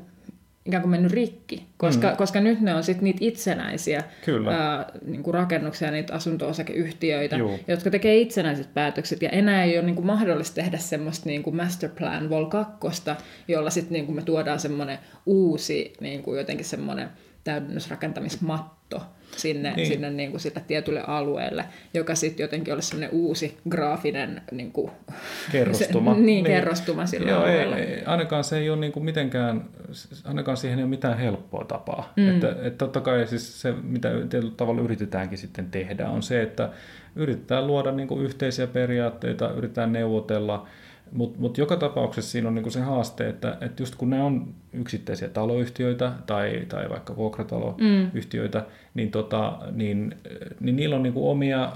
ikään kuin mennyt rikki, koska, mm. koska nyt ne on sitten niitä itsenäisiä ää, niin kuin rakennuksia, niitä asunto-osakeyhtiöitä, Juu. jotka tekee itsenäiset päätökset. Ja enää ei ole niin kuin mahdollista tehdä semmoista niin kuin masterplan vol kaksi, jolla sitten niin kuin me tuodaan semmoinen uusi niin kuin jotenkin semmoinen täydennysrakentamismatto sinne, niin. sinne niin kuin sitä tietylle alueelle, joka sitten jotenkin olisi sellainen uusi graafinen niin kuin, kerrostuma, se, niin, niin. kerrostuma sillä Joo, alueella. Ei, ei, ainakaan se ei ole niin kuin mitenkään, ainakaan siihen ei ole mitään helppoa tapaa. Mm. Että, että totta kai siis se, mitä tietyllä tavalla yritetäänkin sitten tehdä, on se, että yritetään luoda niin kuin yhteisiä periaatteita, yritetään neuvotella, Mutta mut joka tapauksessa siinä on niinku se haaste, että et just kun ne on yksittäisiä taloyhtiöitä tai, tai vaikka vuokrataloyhtiöitä, mm. niin, tota, niin, niin niillä on niinku omia,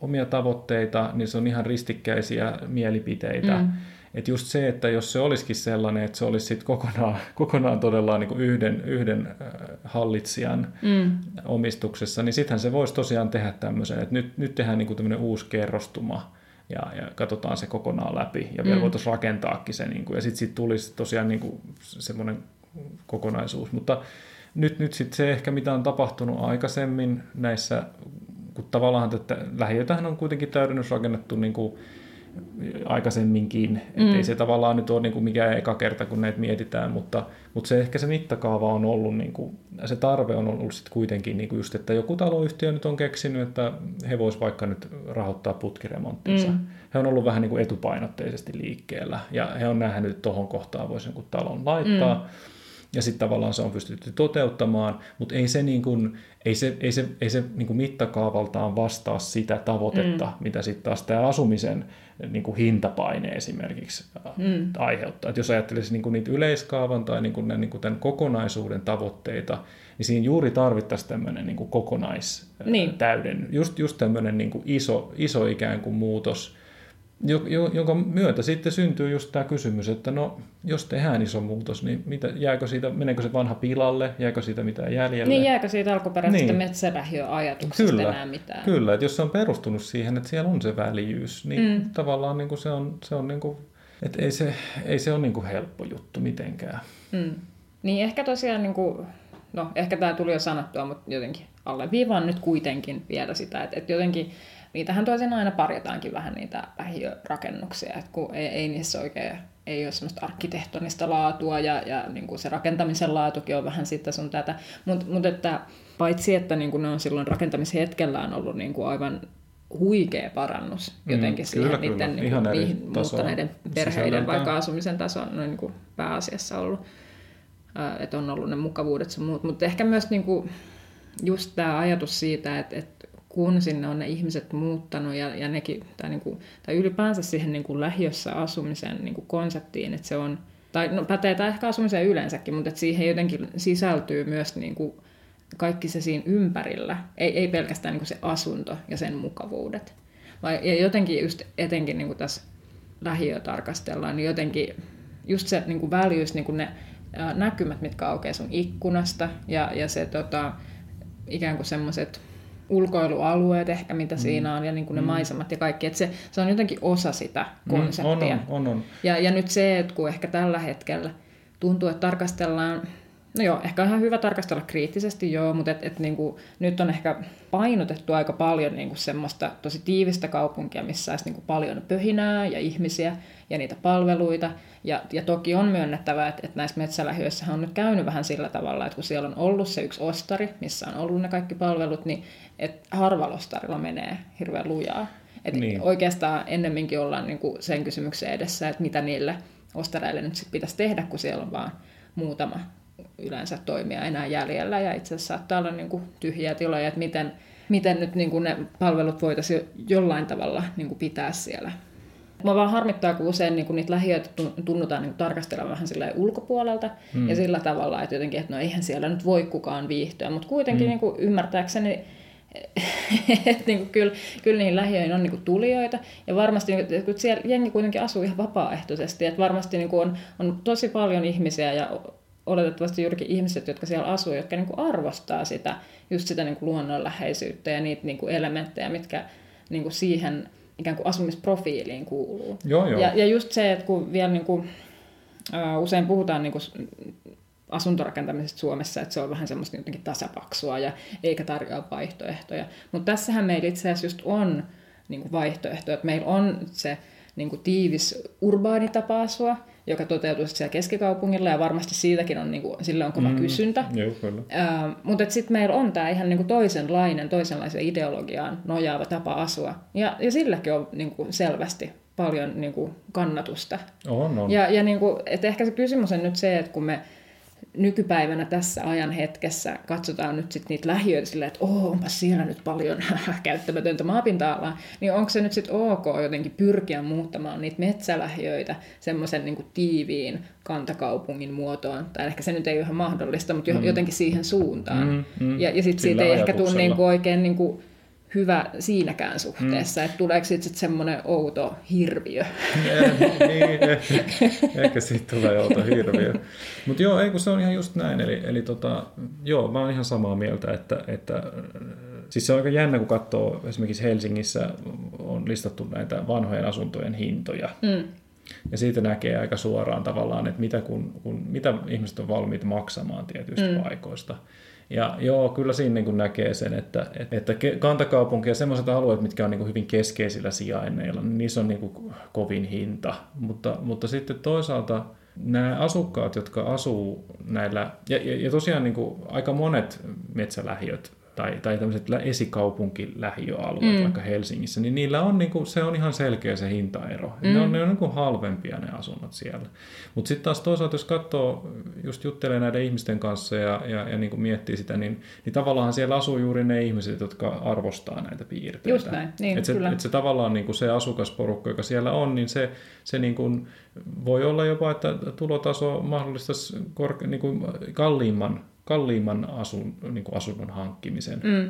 omia tavoitteita, niin se on ihan ristikkäisiä mielipiteitä. Mm. Että just se, että jos se olisikin sellainen, että se olisi sit kokonaan, kokonaan todella niinku yhden, yhden hallitsijan mm. omistuksessa, niin sittenhän se voisi tosiaan tehdä tämmöisen, että nyt, nyt tehdään niinku tämmöinen uusi kerrostuma. Ja, ja katsotaan se kokonaan läpi ja vielä mm. voitaisiin rakentaakin se. Niin kuin, ja sitten siitä tulisi tosiaan niin kuin, semmoinen kokonaisuus. Mutta nyt, nyt sitten se ehkä, mitä on tapahtunut aikaisemmin näissä, kun tavallaan tätä lähiötähän on kuitenkin täydennysrakennettu niin kuin aikaisemminkin. Mm. Että ei se tavallaan nyt ole niin kuin mikään eka kerta, kun näitä mietitään, mutta, mutta se ehkä se mittakaava on ollut, niin kuin, se tarve on ollut sitten kuitenkin niin kuin just, että joku taloyhtiö nyt on keksinyt, että he vois vaikka nyt rahoittaa putkiremonttinsa. Mm. He on ollut vähän niin kuin etupainotteisesti liikkeellä ja he on nähnyt, että tohon kohtaan voisi jonkun talon laittaa. Mm. Ja sitten tavallaan se on pystytty toteuttamaan, mutta ei se, niin kuin, ei se, ei se, ei se niin kuin mittakaavaltaan vastaa sitä tavoitetta, mm. mitä sitten taas tämä asumisen niin kuin hintapaine esimerkiksi mm. aiheuttaa. Et jos ajattelisi niin kuin niitä yleiskaavan tai niin kuin ne, niin kuin tämän kokonaisuuden tavoitteita, niin siinä juuri tarvittaisiin tämmöinen niin kuin kokonaistäyden, just, just tämmöinen niin kuin iso, iso ikään kuin muutos, jonka myötä sitten syntyy just tämä kysymys, että no, jos tehdään iso muutos, niin mitä, jääkö siitä, meneekö se vanha pilalle, jääkö siitä mitään jäljelle? Niin, jääkö siitä alkuperäisestä niin. metsärähiöajatuksesta kyllä, enää mitään? Kyllä, että jos se on perustunut siihen, että siellä on se väljyys, niin mm. tavallaan niin kuin se on, se on niin kuin, että ei se, ei se ole niin kuin helppo juttu mitenkään. Mm. Niin ehkä tosiaan, niin kuin, no ehkä tämä tuli jo sanottua, mutta jotenkin alleviivaan nyt kuitenkin vielä sitä, että, että jotenkin niitähän toisin aina parjataankin vähän niitä lähiörakennuksia, että kun ei, ei niissä oikein ei ole semmoista arkkitehtonista laatua ja, ja niin kuin se rakentamisen laatukin on vähän sitä sun tätä. Mutta mut että paitsi, että niin kuin ne on silloin rakentamishetkellä on ollut niin kuin aivan huikea parannus jotenkin mm, siihen kyllä, niiden kyllä. Niin kuin, muuttaneiden perheiden vaikka asumisen tasoon niin kuin pääasiassa ollut. Että on ollut ne mukavuudet sun muut. Mutta ehkä myös niin kuin just tämä ajatus siitä, että et, kun sinne on ne ihmiset muuttanut ja, ja nekin, tai, niin kuin, tai ylipäänsä siihen niin kuin lähiössä asumisen niin kuin konseptiin, että se on, tai no, pätee tai ehkä asumiseen yleensäkin, mutta että siihen jotenkin sisältyy myös niin kuin kaikki se siinä ympärillä, ei, ei pelkästään niin kuin se asunto ja sen mukavuudet. Vai, ja jotenkin just etenkin niin kuin tässä lähiöä tarkastellaan, niin jotenkin just se niin kuin väljyys, niin kuin ne ää, näkymät, mitkä aukeaa sun ikkunasta ja, ja se tota, ikään kuin semmoiset ulkoilualueet ehkä, mitä mm. siinä on, ja niin kuin ne mm. maisemat ja kaikki. Että se, se on jotenkin osa sitä konseptia. Mm, on, on, on. Ja, ja nyt se, että kun ehkä tällä hetkellä tuntuu, että tarkastellaan, no joo, ehkä on ihan hyvä tarkastella kriittisesti, joo, mutta et, et niin kuin, nyt on ehkä painotettu aika paljon niin kuin semmoista tosi tiivistä kaupunkia, missä olisi niin kuin paljon pöhinää ja ihmisiä ja niitä palveluita. Ja, ja toki on myönnettävä, että, että näissä metsälähiöissä on nyt käynyt vähän sillä tavalla, että kun siellä on ollut se yksi ostari, missä on ollut ne kaikki palvelut, niin että harvalla ostarilla menee hirveän lujaa. Että niin. Oikeastaan ennemminkin ollaan niin kuin sen kysymyksen edessä, että mitä niille ostareille nyt sit pitäisi tehdä, kun siellä on vaan muutama yleensä toimia enää jäljellä ja itse asiassa saattaa olla niin kuin tyhjiä tiloja, että miten, miten nyt niin kuin ne palvelut voitaisiin jollain tavalla niin kuin pitää siellä. Mä vaan harmittaa, kun usein niin kuin niitä lähiöitä tunnutaan niin kuin tarkastella vähän ulkopuolelta mm. ja sillä tavalla, että jotenkin, että no eihän siellä nyt voi kukaan viihtyä, mutta kuitenkin mm. niin kuin ymmärtääkseni että niin kuin kyllä, kyllä niihin lähiöihin on niin kuin tulijoita ja varmasti niin kuin, siellä jengi kuitenkin asuu ihan vapaaehtoisesti, että varmasti niin kuin on, on tosi paljon ihmisiä ja oletettavasti juurikin ihmiset, jotka siellä asuu, jotka niinku arvostaa sitä, just sitä niinku luonnonläheisyyttä ja niitä niinku elementtejä, mitkä niinku siihen ikään kuin asumisprofiiliin kuuluu. Joo, joo. Ja, ja just se, että kun vielä niinku, uh, usein puhutaan niinku asuntorakentamisesta Suomessa, että se on vähän semmoista jotenkin tasapaksua ja eikä tarjoa vaihtoehtoja. Mutta tässähän meillä itse asiassa just on niinku vaihtoehtoja, että meillä on se niinku tiivis urbaani tapa asua, joka toteutuu siellä keskikaupungilla, ja varmasti siitäkin on, niin kuin, sille on kova mm, kysyntä. Joo, Ää, mutta sitten meillä on tämä ihan niin kuin toisenlainen, toisenlaiseen ideologiaan nojaava tapa asua, ja, ja silläkin on niin kuin selvästi paljon niin kuin kannatusta. On, on. Ja, ja niin kuin, että ehkä se kysymys on nyt se, että kun me nykypäivänä tässä ajan hetkessä katsotaan nyt sit niitä lähiöitä sillä, että oo, onpa siellä nyt paljon käyttämätöntä maapinta-alaa, niin onko se nyt sitten ok jotenkin pyrkiä muuttamaan niitä metsälähiöitä semmoisen niin kuin tiiviin kantakaupungin muotoon, tai ehkä se nyt ei ole ihan mahdollista, mutta mm. jotenkin siihen suuntaan. Mm, mm. Ja, ja sitten siitä ei ehkä tule niin kuin oikein niin kuin hyvä siinäkään suhteessa, mm. että tuleeko sitten sit semmoinen outo hirviö. Eh, niin, eh, ehkä siitä tulee outo hirviö. Mutta joo, ei kun se on ihan just näin. Eli, eli tota, joo, mä oon ihan samaa mieltä, että, että siis se on aika jännä, kun katsoo esimerkiksi Helsingissä on listattu näitä vanhojen asuntojen hintoja. Mm. Ja siitä näkee aika suoraan tavallaan, että mitä, kun, kun, mitä ihmiset on valmiit maksamaan tietyistä mm. paikoista. Ja joo, kyllä siinä niin kuin näkee sen, että, että kantakaupunki ja sellaiset alueet, mitkä on niin kuin hyvin keskeisillä sijainneilla, niin niissä on niin kuin kovin hinta. Mutta, mutta sitten toisaalta nämä asukkaat, jotka asuu näillä, ja, ja, ja tosiaan niin kuin aika monet metsälähiöt tai, tai tämmöiset esikaupunkilähiöalueet mm. vaikka Helsingissä, niin niillä on, niin kuin, se on ihan selkeä se hintaero. Mm. Ne on, ne on niin kuin halvempia ne asunnot siellä. Mutta sitten taas toisaalta, jos katsoo, just juttelee näiden ihmisten kanssa ja, ja, ja niin kuin miettii sitä, niin, niin tavallaan siellä asuu juuri ne ihmiset, jotka arvostaa näitä piirteitä. Just näin, niin, et se, kyllä. Että se tavallaan niin kuin se asukasporukka, joka siellä on, niin se, se niin kuin voi olla jopa, että tulotaso mahdollistaisi korke, niin kuin kalliimman kalliimman asun, niin kuin asunnon hankkimisen mm.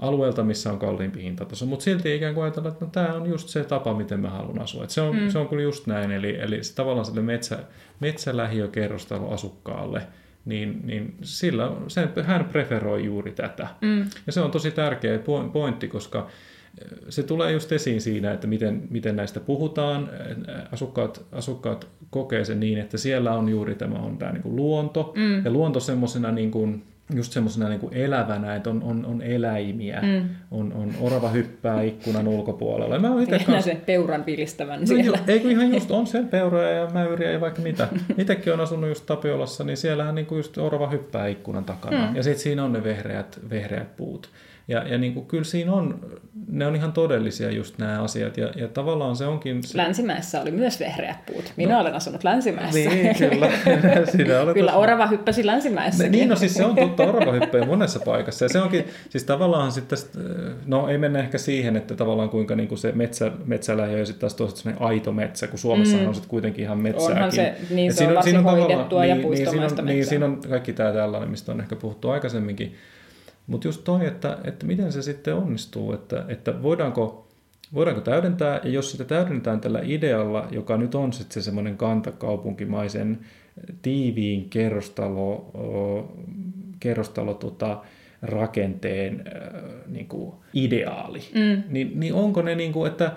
alueelta, missä on kalliimpi hintataso, mutta silti ikään kuin ajatellaan, että no, tämä on just se tapa, miten mä haluan asua. Et se on, mm. se on kyllä just näin, eli, eli tavallaan sille metsä, metsälähiökerrostaloasukkaalle, niin, niin sillä, sen, hän preferoi juuri tätä. Mm. Ja se on tosi tärkeä pointti, koska se tulee just esiin siinä, että miten, miten näistä puhutaan. Asukkaat, asukkaat kokee sen niin, että siellä on juuri tämä, on tämä niin kuin luonto. Mm. Ja luonto semmoisena niin kuin, just semmoisena niin kuin elävänä, että on, on, on eläimiä, mm. on, on orava hyppää ikkunan ulkopuolella. Mä itse kanssa... sen peuran vilistävän no, siellä. Ei kun ihan just, on siellä peuraa ja mäyriä ja vaikka mitä. Itsekin olen asunut just Tapiolassa, niin siellähän niin kuin just orava hyppää ikkunan takana. Mm. Ja sitten siinä on ne vehreät, vehreät puut. Ja, ja niin kuin, kyllä siinä on, ne on ihan todellisia just nämä asiat, ja, ja tavallaan se onkin... Se... Länsimäessä oli myös vehreät puut. Minä no, olen asunut Länsimäessä. Niin, kyllä. Kyllä orava hyppäsi Länsimäessäkin. Niin, no siis se on totta, orava hyppäi monessa paikassa. Ja se onkin, siis tavallaan sitten, no ei mennä ehkä siihen, että tavallaan kuinka niin kuin se metsä, metsälähiö ja sitten taas toisaalta sellainen aito metsä, kun Suomessa mm. on sitten kuitenkin ihan metsääkin. Onhan se, niin se on, on varsin hoidettua niin, ja puistomaista niin, metsää. Niin, siinä on kaikki tämä tällainen, mistä on ehkä puhuttu aikaisemminkin. Mutta just toi, että, että miten se sitten onnistuu, että, että voidaanko, voidaanko täydentää, ja jos sitä täydennetään tällä idealla, joka nyt on sitten se semmoinen kantakaupunkimaisen tiiviin kerrostalo, kerrostalo tota, rakenteen niin kuin ideaali, mm. niin, niin onko ne niin kuin, että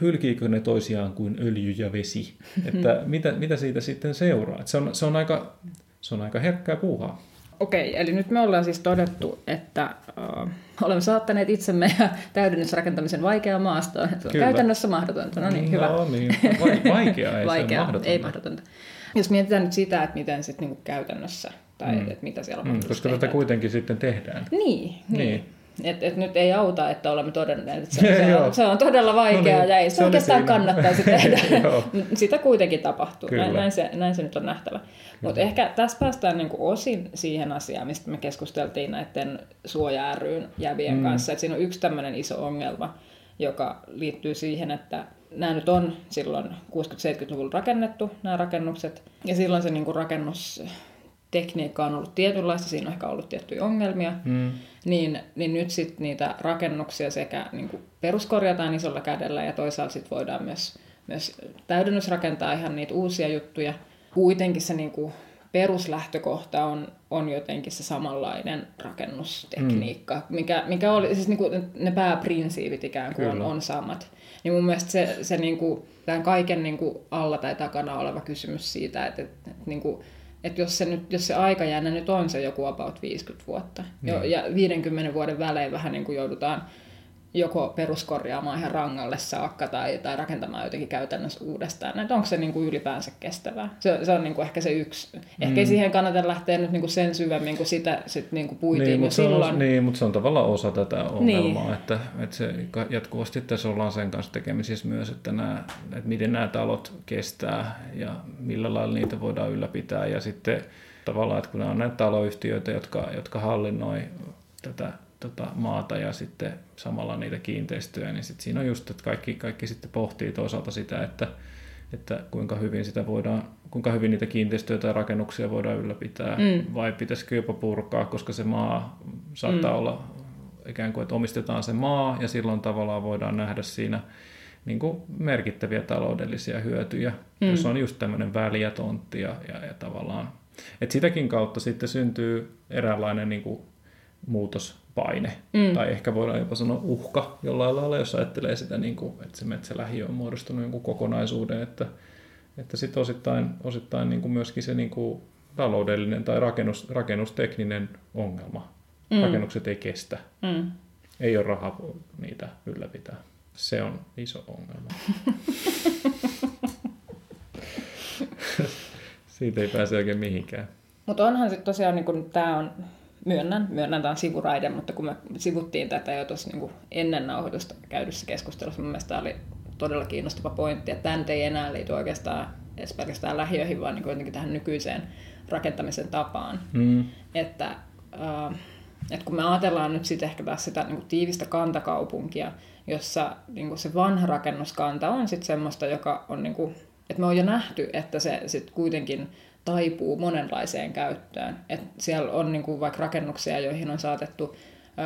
hylkiikö ne toisiaan kuin öljy ja vesi, että mitä, mitä siitä sitten seuraa, että se on, se on aika, se on aika herkkää puuhaa. Okei, eli nyt me ollaan siis todettu, että ö, olemme saattaneet itsemme täydennysrakentamisen vaikeaa maastoon. Se on Kyllä. käytännössä mahdotonta. No niin, hyvä. No niin, vaikeaa ei vaikeaa, se mahdotonta. Ei mahdotonta. Jos mietitään nyt sitä, että miten sit niinku käytännössä, tai mm. että mitä siellä on mahdollista mm, koska tehdä. Tätä kuitenkin sitten tehdään. Niin, niin. niin. Että et nyt ei auta, että olemme todenneet, että se, se, on, se on todella vaikeaa no niin, ja ei se, se oikeastaan siinä. Kannattaisi tehdä. Sitä kuitenkin tapahtuu, näin, näin, se, näin se nyt on nähtävä. Mutta ehkä tässä päästään niinku osin siihen asiaan, mistä me keskusteltiin näiden suoja ry:n jävien mm. kanssa. Et siinä on yksi tämmöinen iso ongelma, joka liittyy siihen, että nämä nyt on silloin kuusikymmentä-seitsemänkymmentäluvulla rakennettu, nämä rakennukset, ja silloin se niinku rakennus... tekniikka on ollut tietynlaista, siinä on ehkä ollut tiettyjä ongelmia, mm. niin, niin nyt sitten niitä rakennuksia sekä niin kuin peruskorjataan isolla kädellä ja toisaalta sit voidaan myös, myös täydennysrakentaa ihan niitä uusia juttuja. Kuitenkin se niin kuin peruslähtökohta on, on jotenkin se samanlainen rakennustekniikka, mm. mikä, mikä oli, siis niin kuin ne pääprinsiipit ikään kuin on, on samat. Niin mun mielestä se, se niin kuin, tämän kaiken niin kuin alla tai takana oleva kysymys siitä, että, että, että niin kuin, että jos se, nyt, jos se aikajänne nyt on se joku about viisikymmentä vuotta, mm. ja viidenkymmenen vuoden välein vähän niin kuin joudutaan joko peruskorjaamaan ihan rangalle saakka tai, tai rakentamaan jotenkin käytännössä uudestaan. Että onko se niin kuin ylipäänsä kestävää? Se, se on niin kuin ehkä se yksi. Ehkä mm. siihen kannata lähteä nyt niin kuin sen syvemmin, kun sitä sit niin kuin puitiin niin, jo silloin. On, niin, mutta se on tavallaan osa tätä ongelmaa. Niin. Että, että se jatkuvasti tässä ollaan sen kanssa tekemisissä myös, että, nämä, että miten nämä talot kestää ja millä lailla niitä voidaan ylläpitää. Ja sitten tavallaan, että kun nämä on näitä taloyhtiöitä, jotka, jotka hallinnoi tätä Tota, maata ja sitten samalla niitä kiinteistöjä, niin sitten siinä on just, että kaikki, kaikki sitten pohtii toisaalta sitä, että, että kuinka hyvin sitä voidaan, kuinka hyvin niitä kiinteistöjä tai rakennuksia voidaan ylläpitää, mm. vai pitäisikö jopa purkaa, koska se maa saattaa mm. olla ikään kuin, että omistetaan se maa ja silloin tavallaan voidaan nähdä siinä niin kuin merkittäviä taloudellisia hyötyjä, mm. jos on just tämmöinen väliätontti ja, ja, ja tavallaan, että sitäkin kautta sitten syntyy eräänlainen niin kuin muutospaine, mm. tai ehkä voidaan jopa sanoa uhka jollain lailla, jos ajattelee sitä, niin kuin, että se metsälähiö on muodostunut jonkun kokonaisuuden, että, että sitten osittain, osittain niin kuin myöskin se niin kuin taloudellinen tai rakennus, rakennustekninen ongelma. Mm. Rakennukset ei kestä, mm. ei ole rahaa niitä ylläpitää. Se on iso ongelma. Siitä ei pääse oikein mihinkään. Mutta onhan sitten tosiaan, niin kun tämä on... Myönnän, myönnän tämän sivuraiden, mutta kun me sivuttiin tätä jo tuossa niin kuin ennen nauhoitusta käydyssä keskustelussa, mun mielestä tämä oli todella kiinnostava pointti, että tämä nyt ei enää liity oikeastaan edes pelkästään lähiöihin, vaan niin kuin jotenkin tähän nykyiseen rakentamisen tapaan. Mm. Että, äh, että kun me ajatellaan nyt sitten ehkä taas sitä niin kuin tiivistä kantakaupunkia, jossa niin kuin se vanha rakennuskanta on sitten semmoista, joka on, niin kuin, että me on jo nähty, että se sitten kuitenkin taipuu monenlaiseen käyttöön. Et siellä on niinku vaikka rakennuksia, joihin on saatettu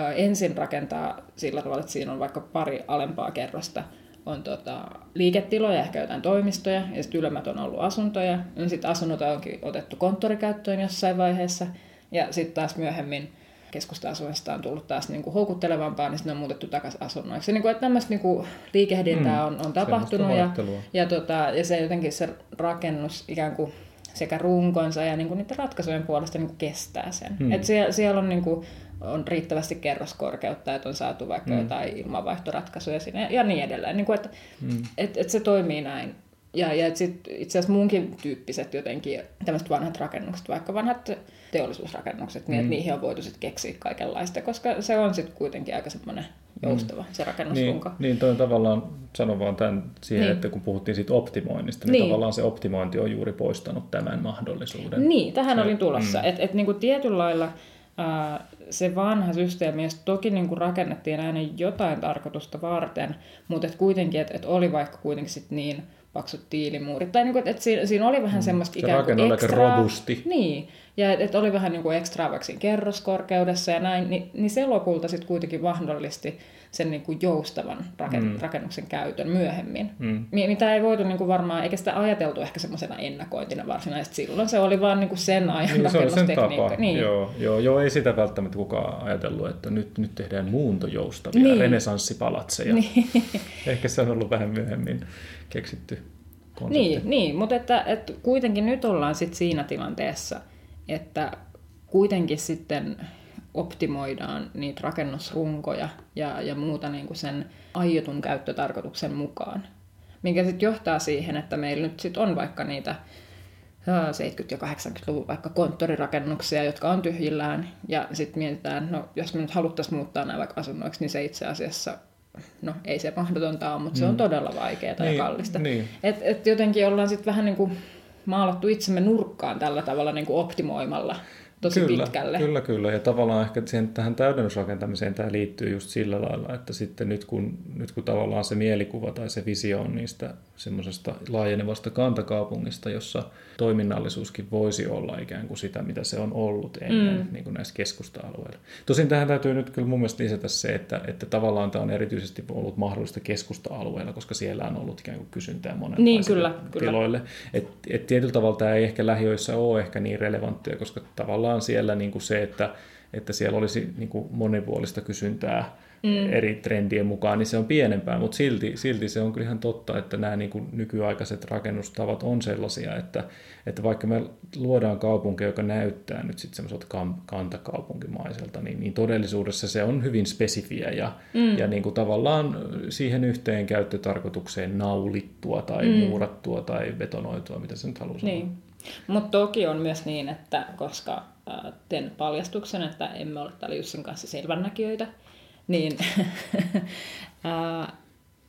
ö, ensin rakentaa sillä tavalla, että siinä on vaikka pari alempaa kerrosta. On tota, liiketiloja, ehkä jotain toimistoja, ja sitten ylemmät on ollut asuntoja. Sitten asunnot onkin otettu konttorikäyttöön jossain vaiheessa, ja sitten taas myöhemmin keskusta-asuista on tullut taas niinku houkuttelevampaa, niin sitten on muutettu takaisin asunnoiksi. Niinku, tämmöistä niinku liikehdintää on, on tapahtunut, ja, ja, tota, ja se jotenkin se rakennus ikään kuin sekä runkonsa ja niinku niiden ratkaisujen puolesta niinku kestää sen. Hmm. Et siellä, siellä on, niinku, on riittävästi kerroskorkeutta, että on saatu vaikka hmm. jotain ilmanvaihtoratkaisuja sinne ja niin edelleen. Niinku, että hmm. et, et se toimii näin. Ja, ja itse asiassa muunkin tyyppiset jotenkin tämmöiset vanhat rakennukset, vaikka vanhat teollisuusrakennukset, niin mm. niihin on voitu sitten keksiä kaikenlaista, koska se on sitten kuitenkin aika semmoinen joustava mm. se rakennusrunko. Niin, niin toi tavallaan, sanon vaan tämän siihen, niin. Että kun puhuttiin siitä optimoinnista, niin, niin tavallaan se optimointi on juuri poistanut tämän mahdollisuuden. Niin, tähän se, olin tulossa, mm. että et niinku tietyllä lailla äh, se vanha systeemi, jos toki niinku rakennettiin aina jotain tarkoitusta varten, mutta et kuitenkin, että et oli vaikka kuitenkin sitten niin, paksut tiilimuurit. Tai niin kuin, että siinä, siinä oli vähän semmoista mm, se ikään kuin ekstraa. Robusti. Niin. Ja että et oli vähän niin kuin ekstraa vaikka siinä kerroskorkeudessa ja näin. Niin, niin se lopulta sitten kuitenkin mahdollisti sen niin kuin joustavan raken, mm. rakennuksen käytön myöhemmin. Mm. Mitä ei voitu niin kuin varmaan, eikä sitä ajateltu ehkä semmoisena ennakointina varsinaisesti silloin. Se oli vaan niin kuin sen ajan niin, rakennustekniikka. Niin. Joo, joo, joo, ei sitä välttämättä kukaan ajatellut, että nyt, nyt tehdään muuntojoustavia niin. renesanssipalatseja. Niin. Ehkä se on ollut vähän myöhemmin keksitty konsepti. Niin, niin mutta että, että kuitenkin nyt ollaan sit siinä tilanteessa, että kuitenkin sitten optimoidaan niitä rakennusrunkoja ja, ja muuta niin kuin sen aiotun käyttötarkoituksen mukaan, mikä sitten johtaa siihen, että meillä nyt sit on vaikka niitä seitsemänkymmentä- ja kahdeksankymmentäluvun vaikka konttorirakennuksia, jotka on tyhjillään, ja sitten mietitään, no jos me nyt haluttaisiin muuttaa nämä vaikka asunnoiksi, niin se itse asiassa no ei se mahdotonta ole, mutta se on todella vaikeaa niin, ja kallista. Niin. Et, et jotenkin ollaan sitten vähän niin kuin maalattu itsemme nurkkaan tällä tavalla niin kuin optimoimalla tosi kyllä, pitkälle. Kyllä, kyllä. Ja tavallaan ehkä siihen, tähän täydennysrakentamiseen tämä liittyy just sillä lailla, että sitten nyt kun, nyt kun tavallaan se mielikuva tai se visio on niistä semmoisesta laajenevasta kantakaupungista, jossa toiminnallisuuskin voisi olla ikään kuin sitä, mitä se on ollut ennen mm. niin kuin näissä keskusta-alueilla. Tosin tähän täytyy nyt kyllä mun mielestä lisätä se, että, että tavallaan tämä on erityisesti ollut mahdollista keskusta-alueilla, koska siellä on ollut ikään kuin kysyntää monenlaisille niin, tiloille. Et, et tietyllä tavalla tämä ei ehkä lähiöissä ole ehkä niin relevanttia, koska tavallaan siellä niin kuin se, että että siellä olisi niin kuin monipuolista kysyntää mm. eri trendien mukaan, niin se on pienempää, mutta silti, silti se on kyllä ihan totta, että nämä niin kuin nykyaikaiset rakennustavat on sellaisia, että, että vaikka me luodaan kaupunki, joka näyttää nyt sitten semmoiselta kantakaupunkimaiselta, niin, niin todellisuudessa se on hyvin spesifiä ja, mm. ja niin kuin tavallaan siihen yhteen käyttötarkoitukseen naulittua tai mm. muurattua tai betonoitua, mitä se nyt haluaa sanoa. Niin. Mutta toki on myös niin, että koska äh, teen paljastuksen, että emme ole täällä Jussin kanssa selvänäkijöitä, niin äh,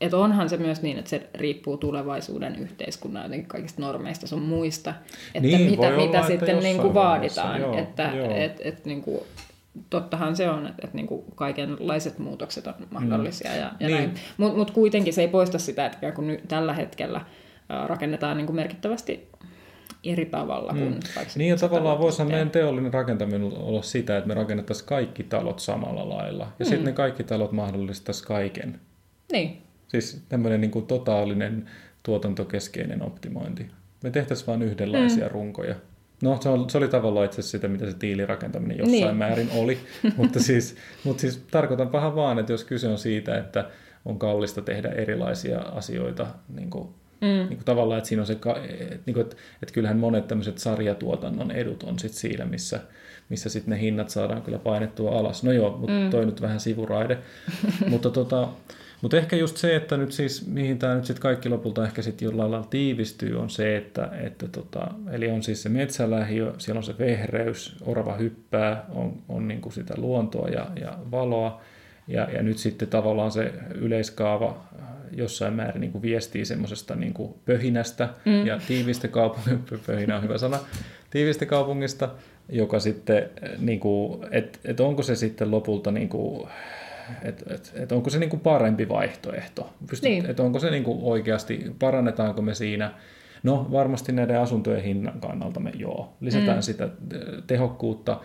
et onhan se myös niin, että se riippuu tulevaisuuden yhteiskunnan jotenkin kaikista normeista sun muista, että niin, mitä, mitä olla, sitten että niinku vaaditaan. Joo, että, joo. Et, et, niinku, tottahan se on, että, että niinku kaikenlaiset muutokset on mahdollisia. Mm. Ja, ja niin. Mutta mut kuitenkin se ei poista sitä, että kun nyt, tällä hetkellä äh, rakennetaan niinku merkittävästi eri tavalla. Kun mm. Niin ja tavallaan voisi meidän teollinen rakentaminen olla sitä, että me rakennettaisiin kaikki talot samalla lailla. Ja mm. sitten ne kaikki talot mahdollistaisiin kaiken. Niin. Siis tämmöinen niin kuin totaalinen tuotantokeskeinen optimointi. Me tehtäisiin vain yhdenlaisia mm. runkoja. No se, on, se oli tavallaan itse asiassa sitä, mitä se tiilirakentaminen jossain niin. määrin oli. mutta siis, mut siis tarkoitan vähän vaan, että jos kyse on siitä, että on kallista tehdä erilaisia asioita niin kuin Mm. Niin tavallaan, että siinä on se, että, että, että kyllähän monet tämmöiset sarjatuotannon edut on sitten siinä, missä, missä sitten ne hinnat saadaan kyllä painettua alas. No joo, mutta mm. toi nyt vähän sivuraide. mutta, tota, mutta ehkä just se, että nyt siis, mihin tämä nyt sitten kaikki lopulta ehkä sitten jollain lailla tiivistyy, on se, että, että tota, eli on siis se metsälähiö, siellä on se vehreys, orava hyppää, on, on niin kuin sitä luontoa ja, ja valoa. Ja, ja nyt sitten tavallaan se yleiskaava jossain määrin niin kuin viestii semmoisesta niin kuin pöhinästä mm. ja tiivistä kaupungista, pöhinä on hyvä sana, tiivistä kaupungista, joka sitten, niin kuin, et, et onko se sitten lopulta, niin kuin, et, et, et onko se niin kuin parempi vaihtoehto, Pystyt, niin. et onko se niin kuin oikeasti, parannetaanko me siinä, no varmasti näiden asuntojen hinnan kannalta me joo, lisätään mm. sitä tehokkuutta,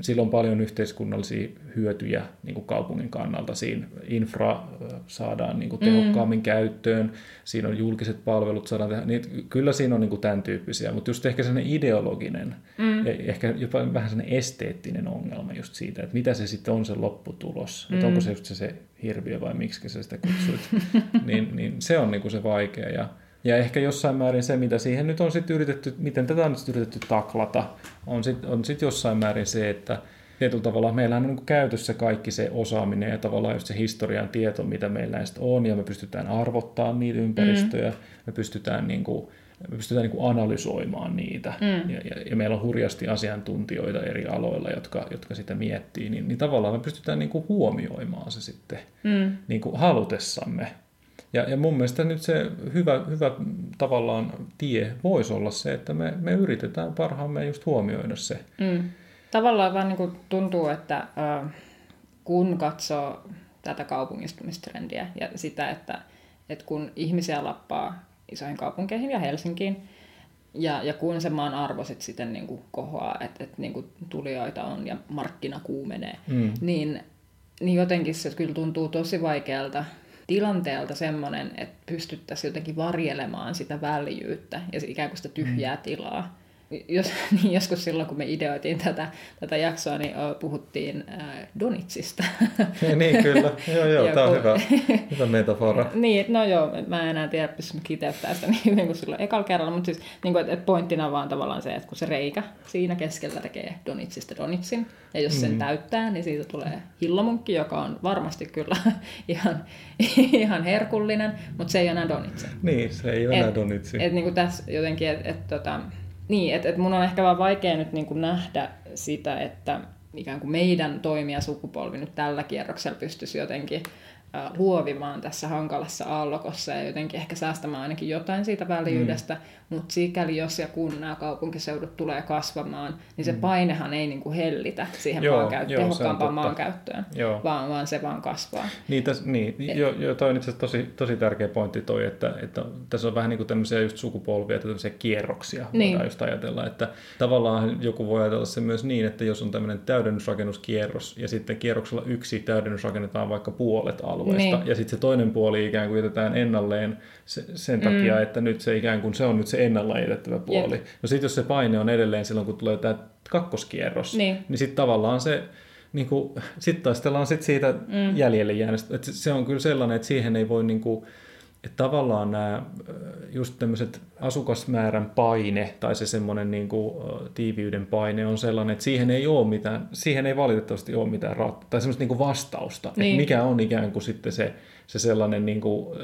sillä on paljon yhteiskunnallisia hyötyjä niin kuin kaupungin kannalta, siinä infra saadaan niin kuin tehokkaammin mm. käyttöön, siinä on julkiset palvelut, saadaan tehdä, niin kyllä siinä on niin kuin tämän tyyppisiä, mutta just ehkä sellainen ideologinen, mm. ehkä jopa vähän sellainen esteettinen ongelma just siitä, että mitä se sitten on se lopputulos, mm. että onko se just se, se hirviö vai miksi sä sitä kutsuit, niin, niin se on niin kuin se vaikea ja Ja ehkä jossain määrin se, mitä siihen nyt on sitten yritetty, miten tätä on sitten yritetty taklata, on sitten on sit jossain määrin se, että tietyllä tavalla meillähän on niin käytössä kaikki se osaaminen ja tavallaan just se historian tieto, mitä meillä näistä on, ja me pystytään arvottamaan niitä ympäristöjä, mm. me pystytään, niin kuin, me pystytään niin kuin analysoimaan niitä, mm. ja, ja, ja meillä on hurjasti asiantuntijoita eri aloilla, jotka, jotka sitä miettii, niin, niin tavallaan me pystytään niin kuin huomioimaan se sitten mm. niin kuin halutessamme. Ja, ja mun mielestä nyt se hyvä, hyvä tavallaan tie voisi olla se, että me, me yritetään parhaamme just huomioida se. Mm. Tavallaan vaan niin kuin tuntuu, että äh, kun katsoo tätä kaupungistumistrendiä ja sitä, että, että kun ihmisiä lappaa isoihin kaupunkeihin ja Helsinkiin, ja, ja kun se maan arvo sit sitten niin kuin kohoaa, että, että niin kuin tulijoita on ja markkina kuumenee, mm. niin, niin jotenkin se kyllä tuntuu tosi vaikealta tilanteelta semmoinen, että pystyttäisiin jotenkin varjelemaan sitä väljyyttä ja ikään kuin sitä tyhjää mm. tilaa. Jos, niin joskus silloin, kun me ideoitiin tätä, tätä jaksoa, niin puhuttiin äh, Donitsista. Ja niin, kyllä. Joo, joo, tämä on hyvä, hyvä metafora. Niin, no joo, mä en enää tiedä, pystyn kiteyttämään sitä niin hyvin kuin silloin ekalla kerralla, mutta siis niin kuin, et pointtina on vaan tavallaan se, että kun se reikä siinä keskellä tekee Donitsista Donitsin, ja jos sen mm. täyttää, niin siitä tulee hillomunkki, joka on varmasti kyllä ihan, ihan herkullinen, mutta se ei enää Donitsi. Niin, se ei enää Donitsi. Että et, niin kuin tässä jotenkin, että... Et, tota, Niin, että et mun on ehkä vaan vaikea nyt niinku nähdä sitä, että ikään kuin meidän toimijasukupolvi nyt tällä kierroksella pystyisi jotenkin äh, luovimaan tässä hankalassa aallokossa ja jotenkin ehkä säästämään ainakin jotain siitä väljyydestä, mm. mutta sikäli jos ja kun nämä kaupunkiseudut tulee kasvamaan, niin se painehan ei niinku hellitä siihen joo, maankäyt- joo, tehokkaampaan maankäyttöön, vaan, vaan se vaan kasvaa. Niin, täs, niin jo, jo, toi on itse asiassa tosi, tosi tärkeä pointti toi, että, että tässä on vähän niin kuin tämmöisiä just sukupolvia, tämmöisiä kierroksia niin. voidaan just ajatella, että tavallaan joku voi ajatella se myös niin, että jos on tämmöinen täydennysrakennuskierros ja sitten kierroksella yksi täydennys rakennetaan vaikka puolet alueella, alueesta. Niin. Ja sitten se toinen puoli ikään kuin jätetään ennalleen sen takia, mm. että nyt se ikään kuin se on nyt se ennallaan jätettävä puoli. Jep. No sitten jos se paine on edelleen silloin, kun tulee tämä kakkoskierros, niin, niin sitten tavallaan se, niin sitten taistellaan sit siitä mm. jäljelle jäänestä. Et se on kyllä sellainen, että siihen ei voi, niin kuin, että tavallaan nämä just tämmöiset asukasmäärän paine tai se semmoinen niin kuin tiiviyden paine on sellainen, että siihen ei ole mitään, siihen ei valitettavasti ole mitään rat- tai semmoista niin kuin vastausta, niin. Että mikä on ikään kuin sitten se, se sellainen niin kuin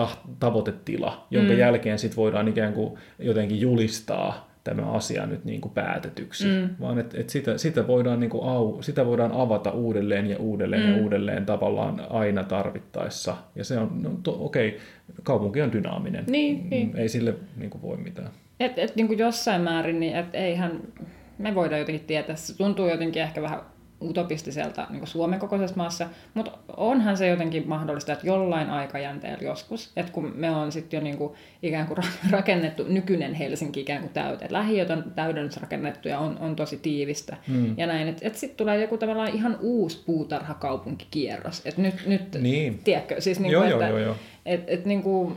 taht- tavoitetila, jonka mm. jälkeen sit voidaan ikään kuin jotenkin julistaa tämä asia nyt niin kuin päätetyksi, mm. vaan että et sitä, sitä, voidaan niin kuin au, sitä voidaan avata uudelleen ja uudelleen mm. ja uudelleen tavallaan aina tarvittaessa. Ja se on, no, okei, okay, kaupunki on dynaaminen, niin, niin. ei sille niin kuin voi mitään. Et, et, niin kuin jossain määrin, niin et eihän, me voidaan jotenkin tietää, se tuntuu jotenkin ehkä vähän utopistiselta niin kuin Suomen kokoisessa maassa, mutta onhan se jotenkin mahdollista, että jollain aikajänteellä joskus, että kun me on sitten jo niin kuin ikään kuin rakennettu nykyinen Helsinki ikään kuin täyteen, lähiöt on täydennysrakennettu ja on, on tosi tiivistä mm. ja näin, että et sitten tulee joku tavallaan ihan uusi puutarhakaupunkikierros, että nyt, nyt niin. tiedätkö, siis niin kuin, joo, että joo, joo. Et, et niin kuin...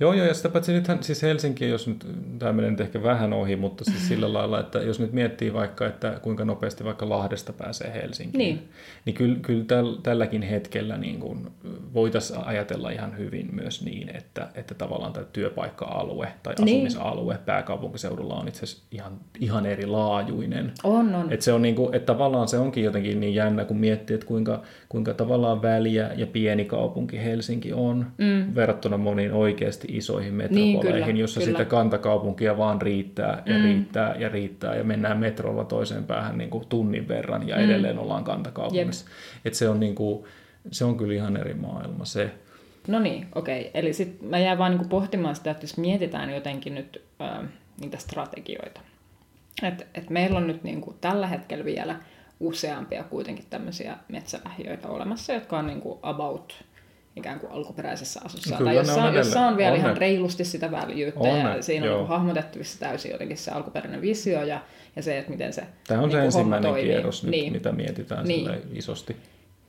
Joo, joo, ja sitä paitsi nythän, siis Helsinki, jos nyt, tämä menee nyt ehkä vähän ohi, mutta siis sillä lailla, että jos nyt miettii vaikka, että kuinka nopeasti vaikka Lahdesta pääsee Helsinkiin, niin, niin kyllä, kyllä tälläkin hetkellä niin kuin voitaisiin ajatella ihan hyvin myös niin, että, että tavallaan tämä työpaikka-alue tai asumisalue niin. pääkaupunkiseudulla on itse asiassa ihan, ihan eri laajuinen. On, on. Että se on niin kuin, että tavallaan se onkin jotenkin niin jännä, kun miettii, että kuinka, kuinka tavallaan väliä ja pieni kaupunki Helsinki on mm. verrattuna moniin oikeasti isoihin metropoleihin, niin, jossa kyllä. sitä kantakaupunkia vaan riittää ja mm. riittää ja riittää ja mennään metrolla toiseen päähän niin kuin tunnin verran ja mm. edelleen ollaan kantakaupungissa. Että se on niin kuin, se on kyllä ihan eri maailma se. No niin, okei. Okay. Eli sitten mä jään vaan niin kuin pohtimaan sitä, että jos mietitään jotenkin nyt äh, niitä strategioita. Että et meillä on nyt niin kuin tällä hetkellä vielä useampia kuitenkin tämmöisiä metsälähiöitä olemassa, jotka on niin kuin about ikään kuin alkuperäisessä asussa. Kyllä, tai jossa on, jossa on vielä on ihan ne. reilusti sitä väljyyttä on ja ne. siinä on joo. hahmotettavissa täysin jotenkin se alkuperäinen visio ja, ja se, että miten se homma toimii. Tämä on niin se ensimmäinen kierros nyt, niin. mitä mietitään niin. sille isosti.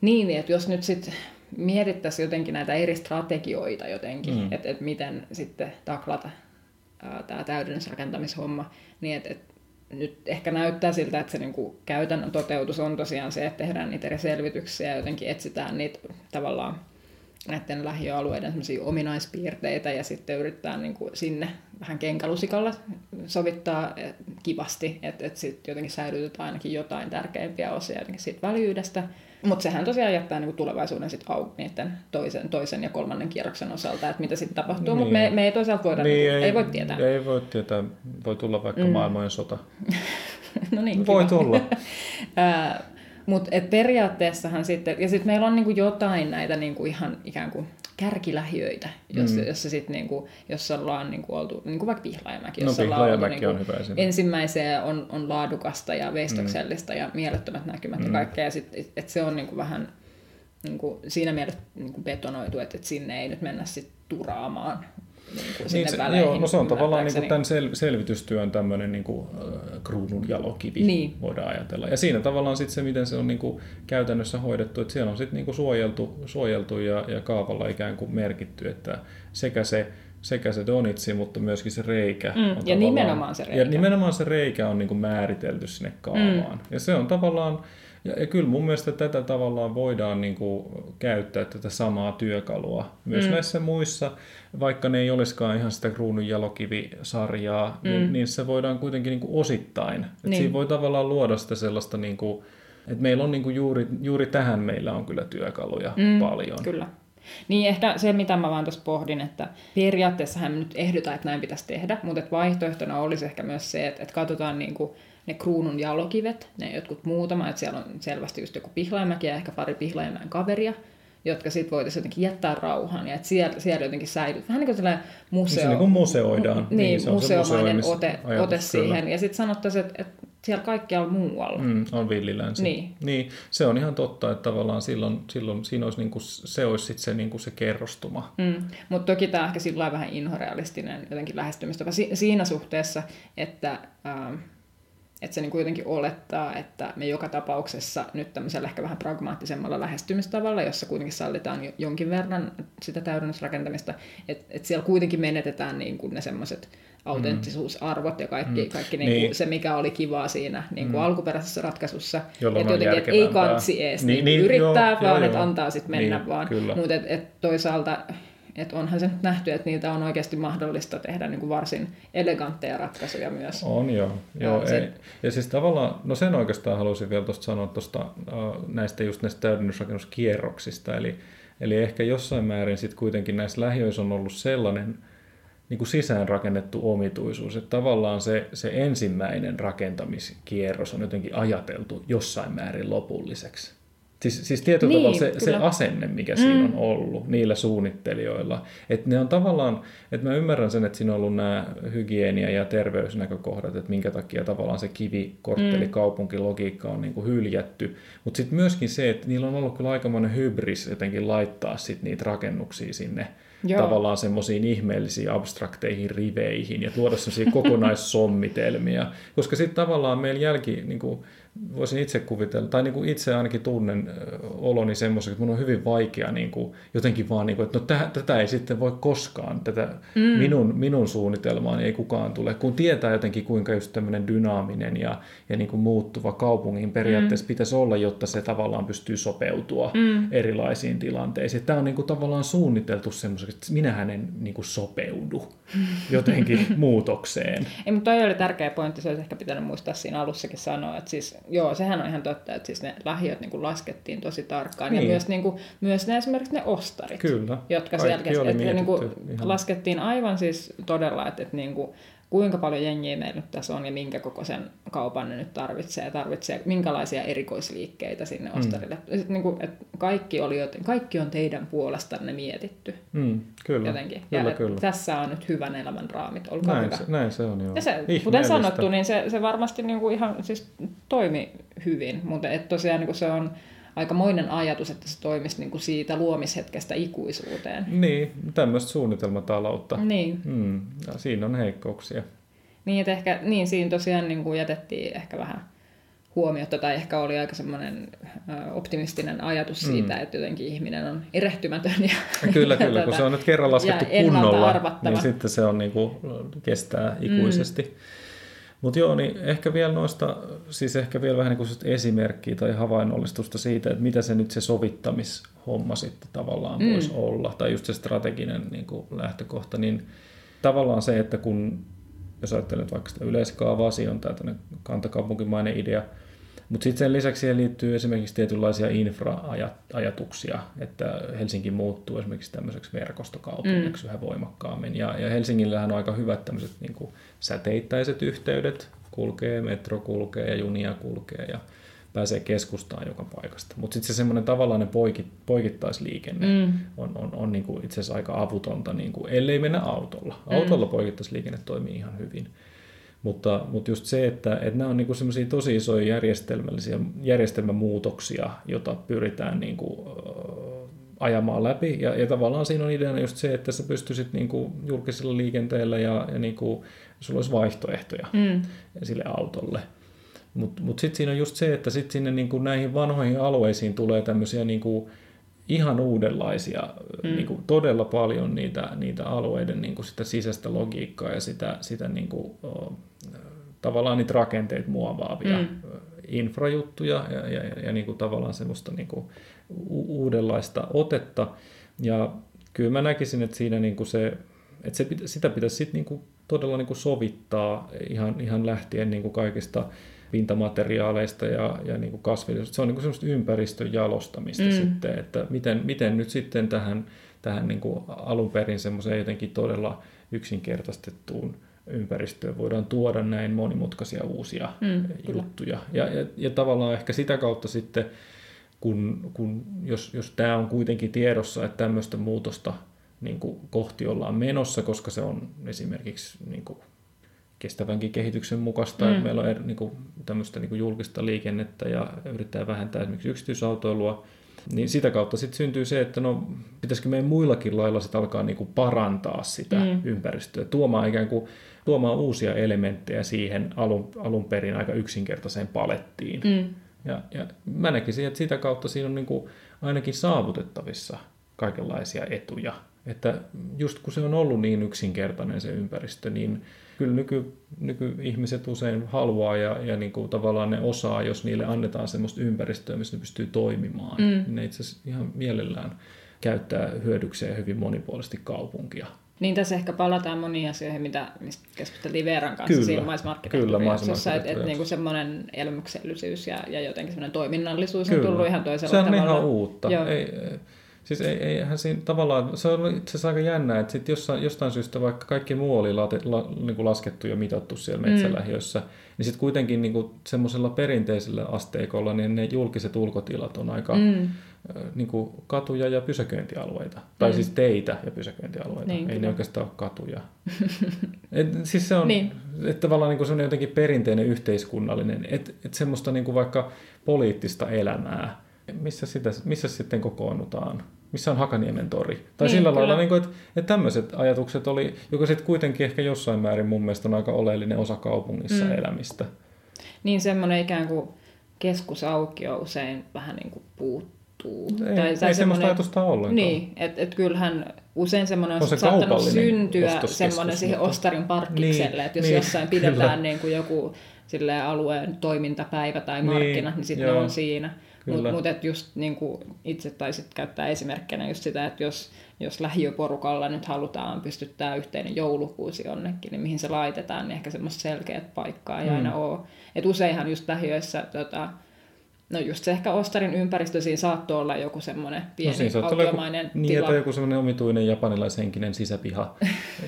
Niin, että jos nyt sitten mietittäisiin jotenkin näitä eri strategioita jotenkin, mm. että et miten sitten taklata tämä täydennysrakentamishomma, niin että et nyt ehkä näyttää siltä, että se niinku käytännön toteutus on tosiaan se, että tehdään niitä eri selvityksiä ja jotenkin etsitään niitä tavallaan näiden lähiöalueiden ominaispiirteitä ja sitten yrittää niin kuin sinne vähän kenkälusikalla sovittaa kivasti, että et sitten jotenkin säilytetään ainakin jotain tärkeimpiä osia jotenkin siitä väljyydestä. Mutta sehän tosiaan jättää niin kuin tulevaisuuden sit auki niiden toisen, toisen ja kolmannen kierroksen osalta, että mitä sitten tapahtuu, niin. mutta me, me ei toisaalta voida, niin, niin, ei, ei voi tietää. Ei voi tietää, voi tulla vaikka mm. maailmojen sota. No niin, voi kiva. tulla. Mutta periaatteessahan sitten, ja sitten meillä on niinku jotain näitä niinku ihan ikään kuin kärkilähiöitä, jossa, mm. jossa, sit niinku, jossa ollaan niinku oltu, niin kuin vaikka Pihlajamäki, jossa no, Pihlajamäki ollaan oltu niinku, ensimmäiseen on, on laadukasta ja veistoksellista mm. ja mielettömät näkymät mm. ja kaikkea, ja sit, et, et se on niinku vähän niinku, siinä mielessä niinku betonoitu, että et sinne ei nyt mennä sit turaamaan. Niin niin se, joo, no se on tavallaan niin kuin tämän sel- selvitystyön tämmöinen niin kuin, äh, kruununjalokivi, niin. voidaan ajatella. Ja siinä tavallaan sitten se, miten se on niin kuin käytännössä hoidettu, että siellä on sitten niin kuin suojeltu, suojeltu ja, ja kaavalla ikään kuin merkitty, että sekä se, sekä se donitsi, mutta myöskin se reikä. Mm, on ja nimenomaan se reikä. Ja nimenomaan se reikä on niin kuin määritelty sinne kaavaan. Mm. Ja se on tavallaan... Ja, ja kyllä mun mielestä tätä tavallaan voidaan niin kuin käyttää tätä samaa työkalua myös mm. näissä muissa, vaikka ne ei olisikaan ihan sitä kruununjalokivisarjaa, mm. niin niissä voidaan kuitenkin niin kuin osittain. Niin. Et siinä voi tavallaan luoda sitä sellaista, niin kuin, että meillä on niin kuin juuri, juuri tähän meillä on kyllä työkaluja mm. paljon. Kyllä. Niin ehkä se, mitä mä vaan tuossa pohdin, että periaatteessahan nyt ehdotaan, että näin pitäisi tehdä, mutta vaihtoehtona olisi ehkä myös se, että, että katsotaan niin kuin ne kruunun jalokivet, ne jotkut muutama, että siellä on selvästi just joku Pihlajamäki ja ehkä pari Pihlajamäen kaveria, jotka sitten voitaisiin jotenkin jättää rauhaan ja että siellä, siellä jotenkin säilyy. Vähän niin kuin sellainen museo... Niin kuin museoidaan. Niin, niin se on museomainen se ote, ote siihen. Kyllä. Ja sitten sanottaisiin, että, että siellä kaikkialla muualla. Mm, on villilänsi. Niin. Niin. Se on ihan totta, että tavallaan silloin, silloin siinä olisi niin kuin, se olisi sit se, niin kuin se kerrostuma. Mm. Mutta toki tämä ehkä sillä lailla vähän inhorealistinen jotenkin lähestymistapa si- siinä suhteessa, että... Ähm, Että se niin kuin jotenkin olettaa, että me joka tapauksessa nyt tämmöisellä ehkä vähän pragmaattisemmalla lähestymistavalla, jossa kuitenkin sallitaan jonkin verran sitä täydennysrakentamista, että et siellä kuitenkin menetetään niin kuin ne semmoiset autenttisuusarvot ja kaikki, mm. kaikki niin kuin niin. se, mikä oli kivaa siinä niin kuin mm. alkuperäisessä ratkaisussa. Jolloin et jotenkin, että ei kantsi edes niin, niin, niin, yrittää, joo, vaan joo, että antaa sitten mennä niin, vaan. Mutta et, et toisaalta... Että onhan se nyt nähty, että niitä on oikeasti mahdollista tehdä niin kuin varsin elegantteja ratkaisuja myös. On joo. joo ja, ei. ja siis tavallaan, no sen oikeastaan haluaisin vielä tuosta sanoa tuosta näistä just näistä täydennysrakennuskierroksista. Eli, eli ehkä jossain määrin sitten kuitenkin näissä lähiöissä on ollut sellainen niin kuin sisäänrakennettu omituisuus, että tavallaan se, se ensimmäinen rakentamiskierros on jotenkin ajateltu jossain määrin lopulliseksi. Siis, siis tietyllä niin, tavalla se, se asenne, mikä mm. siinä on ollut niillä suunnittelijoilla. Että ne on tavallaan, että mä ymmärrän sen, että siinä on ollut nämä hygienia- ja terveysnäkökohdat, että minkä takia tavallaan se kivikortteli mm. kaupunkilogiikka on niin kuin hyljätty. Mutta sitten myöskin se, että niillä on ollut kyllä aikamoinen hybris jotenkin laittaa sit niitä rakennuksia sinne. Joo. Tavallaan semmoisiin ihmeellisiin abstrakteihin riveihin ja tuoda semmoisia kokonaissommitelmia. Koska sitten tavallaan meillä jälki, niin kuin voisin itse kuvitella, tai niin kuin itse ainakin tunnen oloni semmoisen, että mun on hyvin vaikea niin kuin, jotenkin vaan, niin kuin, että no tä, tätä ei sitten voi koskaan, tätä mm. minun, minun suunnitelmaani ei kukaan tule, kun tietää jotenkin kuinka just tämmöinen dynaaminen ja, ja niin kuin muuttuva kaupungin periaatteessa mm. pitäisi olla, jotta se tavallaan pystyy sopeutua mm. erilaisiin tilanteisiin. Tämä on niin kuin tavallaan suunniteltu semmoisen, että minähän en niin kuin sopeudu jotenkin muutokseen. Ei, mutta toi oli tärkeä pointti, se olisi ehkä pitänyt muistaa siinä alussakin sanoa, että siis joo, sehän on ihan totta, että siis ne lähiöt niin kuin laskettiin tosi tarkkaan niin. ja myös, niin kuin, myös ne, esimerkiksi ne ostarit, Kyllä. jotka sen jälkeen että ne, niin kuin, laskettiin aivan siis todella, että, että niin kuin, kuinka paljon jengiä meillä nyt tässä on ja minkä koko sen kaupan ne nyt tarvitsee ja tarvitsee, minkälaisia erikoisliikkeitä sinne ostarille. Mm. Sitten niin kuin, että kaikki, oli, kaikki on teidän puolestanne mietitty. Mm, kyllä, jotenkin. Kyllä, ja kyllä. Tässä on nyt hyvän elämän raamit, olkaa näin hyvä. Se, näin se on, joo. Ja se, kuten sanottu, niin se, se varmasti niin kuin ihan siis toimi hyvin, mutta et tosiaan niin kuin se on... aikamoinen ajatus, että se toimisi niin kuin siitä luomishetkestä ikuisuuteen. Niin, tämmöistä suunnitelmataloutta. Niin. Mm, ja siinä on heikkouksia. Niin, että ehkä, niin siinä tosiaan niin kuin jätettiin ehkä vähän huomiota, tai ehkä oli aika semmoinen optimistinen ajatus siitä, mm. että jotenkin ihminen on erehtymätön. Ja, kyllä, ja kyllä, tuota, kun se on nyt kerran laskettu kunnolla, niin sitten se on niin kuin, kestää ikuisesti. Mm. Mutta joo, niin ehkä vielä noista, siis ehkä vielä vähän niin kuin esimerkkiä tai havainnollistusta siitä, että mitä se nyt se sovittamishomma sitten tavallaan mm. voisi olla, tai just se strateginen niin kuin lähtökohta, niin tavallaan se, että kun, jos ajattelet vaikka sitä yleiskaavaa, siinä on tämä kantakaupunkimainen idea, mutta sitten sen lisäksi siihen liittyy esimerkiksi tietynlaisia infra-ajatuksia, että Helsinki muuttuu esimerkiksi tämmöiseksi verkostokaupungiksi mm. yhä voimakkaammin. Ja, ja Helsingillähän on aika hyvät tämmöiset niin kuin säteittäiset yhteydet, kulkee, metro kulkee ja junia kulkee ja pääsee keskustaan joka paikasta. Mutta sitten se semmoinen tavallainen poikit, poikittaisliikenne mm. on, on, on niin kuin itse asiassa aika avutonta, niin kuin, ellei mennä autolla. Autolla mm. poikittaisliikenne toimii ihan hyvin. Mutta, mutta just se, että, että nämä on niin semmoisia tosi isoja järjestelmällisiä järjestelmämuutoksia, joita pyritään niin kuin, äh, ajamaan läpi. Ja, ja tavallaan siinä on ideana just se, että sä pystyisit niin kuin, julkisella liikenteellä ja, ja niin kuin, sulla olisi vaihtoehtoja mm. sille autolle. Mutta mut sitten siinä on just se, että sit sinne niin kuin, näihin vanhoihin alueisiin tulee tämmöisiä... Niin kuin, ihan uudenlaisia, mm. niin kuin, todella paljon niitä, niitä alueiden niin kuin sitä sisäistä logiikkaa ja sitä, sitä niin kuin, o, tavallaan niitä rakenteet muovaavia mm. infrajuttuja ja, ja, ja, ja niin kuin, tavallaan semmoista niin kuin, u- uudenlaista otetta. Ja kyllä mä näkisin, että, siinä, niin kuin se, että se, sitä pitäisi sit, niin kuin, todella niin kuin sovittaa ihan, ihan lähtien niin kuin kaikista pintamateriaaleista ja, ja niin kuin kasvillisuudesta. Se on niin kuin semmoista ympäristön jalostamista mm. sitten, että miten, miten nyt sitten tähän, tähän niin kuin alun perin semmoiseen jotenkin todella yksinkertaistettuun ympäristöön voidaan tuoda näin monimutkaisia uusia mm, juttuja. Ja, ja, ja tavallaan ehkä sitä kautta sitten, kun, kun jos, jos tämä on kuitenkin tiedossa, että tämmöistä muutosta niin kuin kohti ollaan menossa, koska se on esimerkiksi... Niin kuin kestävänkin kehityksen mukaista, mm. että meillä on eri, niin kuin, tämmöistä niin kuin julkista liikennettä ja yritetään vähentää esimerkiksi yksityisautoilua, Niin sitä kautta sitten syntyy se, että no pitäisikö meidän muillakin lailla sit alkaa niinku parantaa sitä mm. ympäristöä, tuomaan ikään kuin tuomaan uusia elementtejä siihen alun, alun perin aika yksinkertaiseen palettiin. Mm. Ja, ja mä näkisin, että sitä kautta siinä on niinku ainakin saavutettavissa kaikenlaisia etuja. Että just kun se on ollut niin yksinkertainen se ympäristö, niin kyllä nyky, nykyihmiset usein haluaa ja, ja niin kuin tavallaan ne osaa, jos niille annetaan sellaista ympäristöä, missä ne pystyy toimimaan. Mm. Niin ne itse asiassa ihan mielellään käyttää hyödykseen hyvin monipuolisesti kaupunkia. Niin tässä ehkä palataan moniin asioihin, mitä keskusteltiin Veeran kanssa kyllä, siinä maismarkkinaturioksessa, että et niinku semmoinen elämyksellisyys ja, ja jotenkin semmoinen toiminnallisuus kyllä. on tullut ihan toisella tavalla. Se on ihan uutta. Ei, siis ei, eihän siinä tavallaan, se on itse asiassa aika jännää, että sit jossain, jostain syystä vaikka kaikki muu oli la, la, niinku laskettu ja mitattu siellä metsälähiössä, mm. niin sitten kuitenkin niinku semmoisella perinteisellä asteikolla niin ne julkiset ulkotilat on aika... Mm. Niin katuja ja pysäköintialueita. Tai mm. siis teitä ja pysäköintialueita. Niin, ei kyllä. ne oikeastaan ole katuja. et, siis se on niin. et tavallaan niin semmoinen jotenkin perinteinen yhteiskunnallinen, että et semmoista niin vaikka poliittista elämää, missä, sitä, missä sitten kokoonnutaan, missä on Hakaniemen tori. Tai niin, sillä kyllä. lailla, niin kuin, että, että tämmöiset ajatukset oli, joka sitten kuitenkin ehkä jossain määrin mun mielestä on aika oleellinen osa kaupungissa mm. elämistä. Niin semmoinen ikään kuin keskusaukio usein vähän niin kuin puuttuu. Ei, tai ei semmoista ajatusta ollenkaan. Niin, että et kyllähän usein semmoinen on, on se saattanut syntyä semmoinen siihen ostarin parkkikselle, niin, että jos niin, jossain pidetään niin kuin joku silleen, alueen toimintapäivä tai markkinat, niin, niin sitten ne on siinä. Mutta mut just niin kuin itse taisit käyttää esimerkkinä just sitä, että jos, jos lähiöporukalla nyt halutaan pystyttää yhteinen joulukuusi jonnekin, niin mihin se laitetaan, niin ehkä semmoista selkeät paikkaa ei mm. aina ole. Että useinhan just lähiöissä... Tota, No just se ehkä ostarin ympäristö, siinä saattoi olla joku semmoinen pieni no, autiomainen joku, tila. Niin, tai joku semmoinen omituinen japanilaishenkinen sisäpiha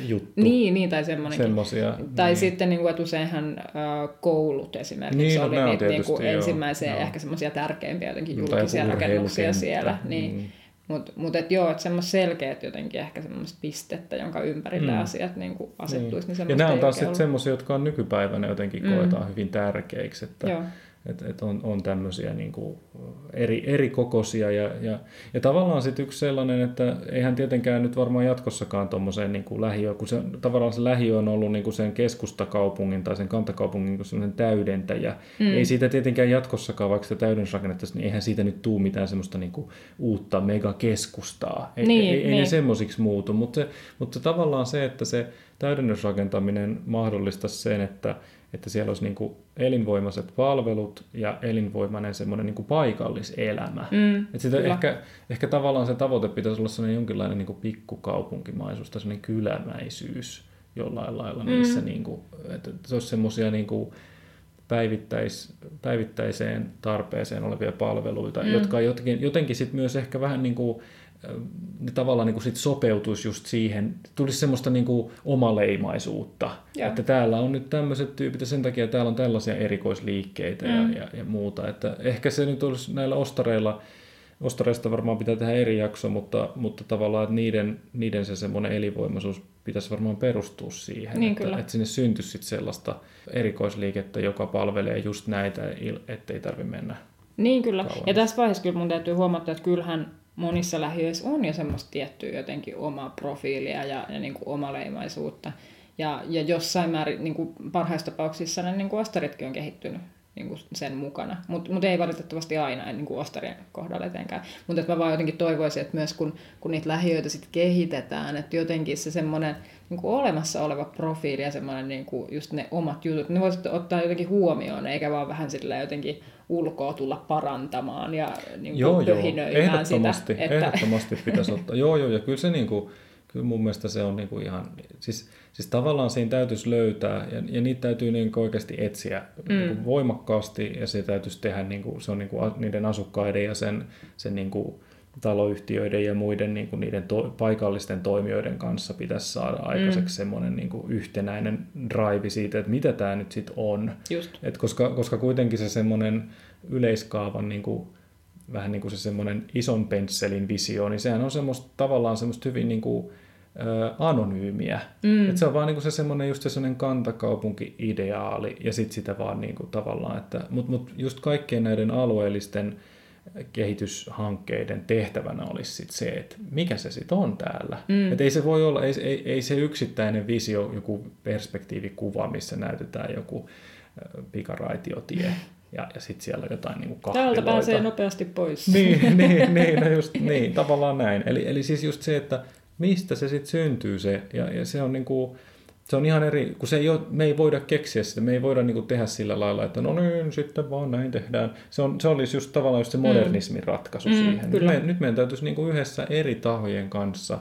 juttu. niin, niin, tai semmoinenkin. Semmosia, tai niin. sitten niin kuin, että useinhan koulut esimerkiksi niin, oli no, niitä niin kuin ensimmäisiä ehkä semmoisia tärkeimpiä jotenkin julkisia rakennuksia siellä. Niin. Mm. Mutta mut et joo, että semmoiset selkeät jotenkin ehkä semmoista pistettä, jonka ympärillä mm. asiat niin kuin asettuisi. Niin. Niin ja nämä on taas sitten semmoisia, jotka on nykypäivänä jotenkin mm. koetaan hyvin tärkeiksi, että... Joo. Että et on, on tämmöisiä niinku eri, eri kokoisia ja, ja, ja tavallaan sitten yksi sellainen, että eihän tietenkään nyt varmaan jatkossakaan tuommoiseen niinku lähiöön, kun se, tavallaan se lähiö on ollut niinku sen keskustakaupungin tai sen kantakaupungin niinku semmoinen täydentäjä. Mm. Ei siitä tietenkään jatkossakaan, vaikka sitä täydennysrakennettaisiin, niin eihän siitä nyt tule mitään semmoista niinku uutta megakeskustaa. Ei, niin, ei, niin. ei ne semmoisiksi muutu, mutta se, mut se tavallaan se, että se täydennysrakentaminen mahdollistaisi sen, että että siellä olisi niin kuin elinvoimaiset palvelut ja elinvoimainen semmoinen niin kuin paikalliselämä. Mm, että sitä ehkä, ehkä tavallaan se tavoite pitäisi olla sellainen jonkinlainen niin kuin pikkukaupunkimaisuus tai sellainen kylämäisyys jollain lailla. Mm. Niissä niin kuin, että se olisi semmoisia niin kuin päivittäis, päivittäiseen tarpeeseen olevia palveluita, mm. jotka jotenkin, jotenkin sit myös ehkä vähän niin kuin ne tavallaan niin kuin sit sopeutuisi just siihen, tulisi semmoista niin kuin omaleimaisuutta, ja. Että täällä on nyt tämmöiset tyypit ja sen takia täällä on tällaisia erikoisliikkeitä mm. ja, ja, ja muuta, että ehkä se nyt olisi näillä ostareilla, ostareista varmaan pitää tehdä eri jakso, mutta, mutta tavallaan että niiden, niiden se semmoinen elinvoimaisuus pitäisi varmaan perustua siihen, niin että, että sinne syntyisi sit sellaista erikoisliikettä, joka palvelee just näitä, ettei tarvitse mennä. Niin kyllä, kauan. Ja tässä vaiheessa kyllä mun täytyy huomata, että kyllähän monissa lähiöissä on jo semmoista tiettyä jotenkin omaa profiilia ja, ja niin kuin omaleimaisuutta. Ja, ja jossain määrin niin kuin parhaissa tapauksissa ne niin kuin ostaritkin on kehittynyt niin kuin sen mukana. Mutta mut ei valitettavasti aina, en niin kuin ostarien kohdalla etenkään. Mutta mä vaan jotenkin toivoisin, että myös kun, kun niitä lähiöitä sit kehitetään, että jotenkin se semmoinen niin kuin olemassa oleva profiili ja semmoinen niin kuin just ne omat jutut, ne voisit ottaa jotenkin huomioon, eikä vaan vähän sillä jotenkin ulkoa tulla parantamaan ja niin joo, pöhinöimään sitä. Ehdottomasti, että... ehdottomasti pitäisi ottaa. joo, joo, ja kyllä se niin kuin, kyllä mun mielestä se on niin kuin ihan, siis, siis tavallaan siinä täytyisi löytää, ja, ja niitä täytyy niin kuin oikeasti etsiä mm. niin kuin voimakkaasti, ja se täytyisi tehdä, niin kuin, se on niin kuin niiden asukkaiden ja sen, sen niin kuin taloyhtiöiden ja muiden niin kuin niiden to, paikallisten toimijoiden kanssa pitäisi saada aikaiseksi mm. semmoinen niin kuin yhtenäinen drive siitä, että mitä tämä nyt sitten on. Et koska, koska kuitenkin se semmoinen yleiskaavan niin kuin, vähän niin kuin se semmoinen ison pensselin visio, niin sehän on semmoista, tavallaan semmoista hyvin niin kuin, ä, anonyymiä. Mm. Et se on vaan niin kuin se semmoinen just se semmoinen kantakaupunki-ideaali ja sitten sitä vaan niin kuin, tavallaan, että mut, mut just kaikkien näiden alueellisten kehityshankkeiden tehtävänä olisi sit se, että mikä se sitten on täällä. Mm. Että ei se voi olla, ei, ei, ei se yksittäinen visio, joku perspektiivikuva, missä näytetään joku pikaraitiotie ja, ja sitten siellä jotain niin kuin kahviloita. Täältä pääsee nopeasti pois. Niin, niin, niin, no just, niin tavallaan näin. Eli, eli siis just se, että mistä se sitten syntyy se, ja, ja se on niin kuin, se on ihan eri, kun se ei ole, me ei voida keksiä sitä, me ei voida niin kuin tehdä sillä lailla, että no niin, sitten vaan näin tehdään. Se, on, se olisi just tavallaan just se modernismin ratkaisu mm. siihen. Mm, nyt, me, nyt meidän täytyisi niin kuin yhdessä eri tahojen kanssa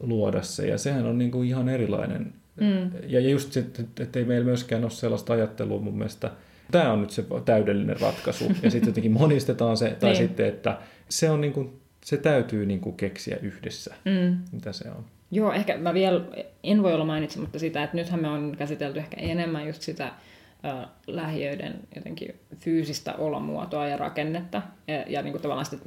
luoda se, ja sehän on niin kuin ihan erilainen. Mm. Ja just se, että ei meillä myöskään ole sellaista ajattelua mun mielestä. Tämä on nyt se täydellinen ratkaisu, ja sitten jotenkin monistetaan se, tai niin. sitten, että se, on niin kuin, se täytyy niin kuin keksiä yhdessä, mm. mitä se on. Joo, ehkä mä vielä, en voi olla mainitsematta sitä, että nythän me on käsitelty ehkä enemmän just sitä äh, lähiöiden jotenkin fyysistä olomuotoa ja rakennetta ja, ja niin kuin tavallaan sitä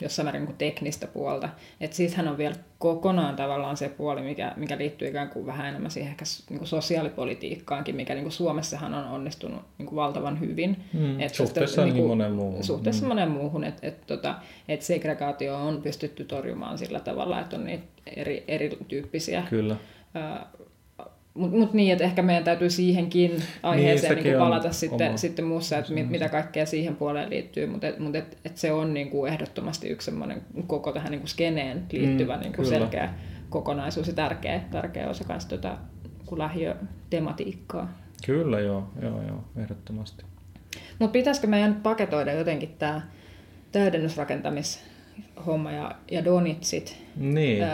jossain määrin niin kuin teknistä puolta. Että siitähän on vielä kokonaan tavallaan se puoli, mikä, mikä liittyy ikään kuin vähän enemmän siihen ehkä niin kuin sosiaalipolitiikkaankin, mikä niin kuin Suomessahan on onnistunut niin kuin valtavan hyvin. Mm, et suhteessa niin kuin, monen muuhun. Suhteessa mm. monen muuhun, että et, tota, et segregaatio on pystytty torjumaan sillä tavalla, että on niitä eri, erityyppisiä. Kyllä. Ää, Mutta mut niin, että ehkä meidän täytyy siihenkin aiheeseen niin palata sitten, sitten muussa, että mit, mitä kaikkea siihen puoleen liittyy, mutta mut et, et se on niinku ehdottomasti yksi semmoinen koko tähän niinku skeneen liittyvä mm, niinku selkeä kokonaisuus ja tärkeä, tärkeä osa kanssa tätä tota, lähiötematiikkaa. Kyllä joo, joo, joo ehdottomasti. Mutta pitäisikö meidän paketoida jotenkin tämä täydennysrakentamishomma ja, ja donitsit? Niin. Ö,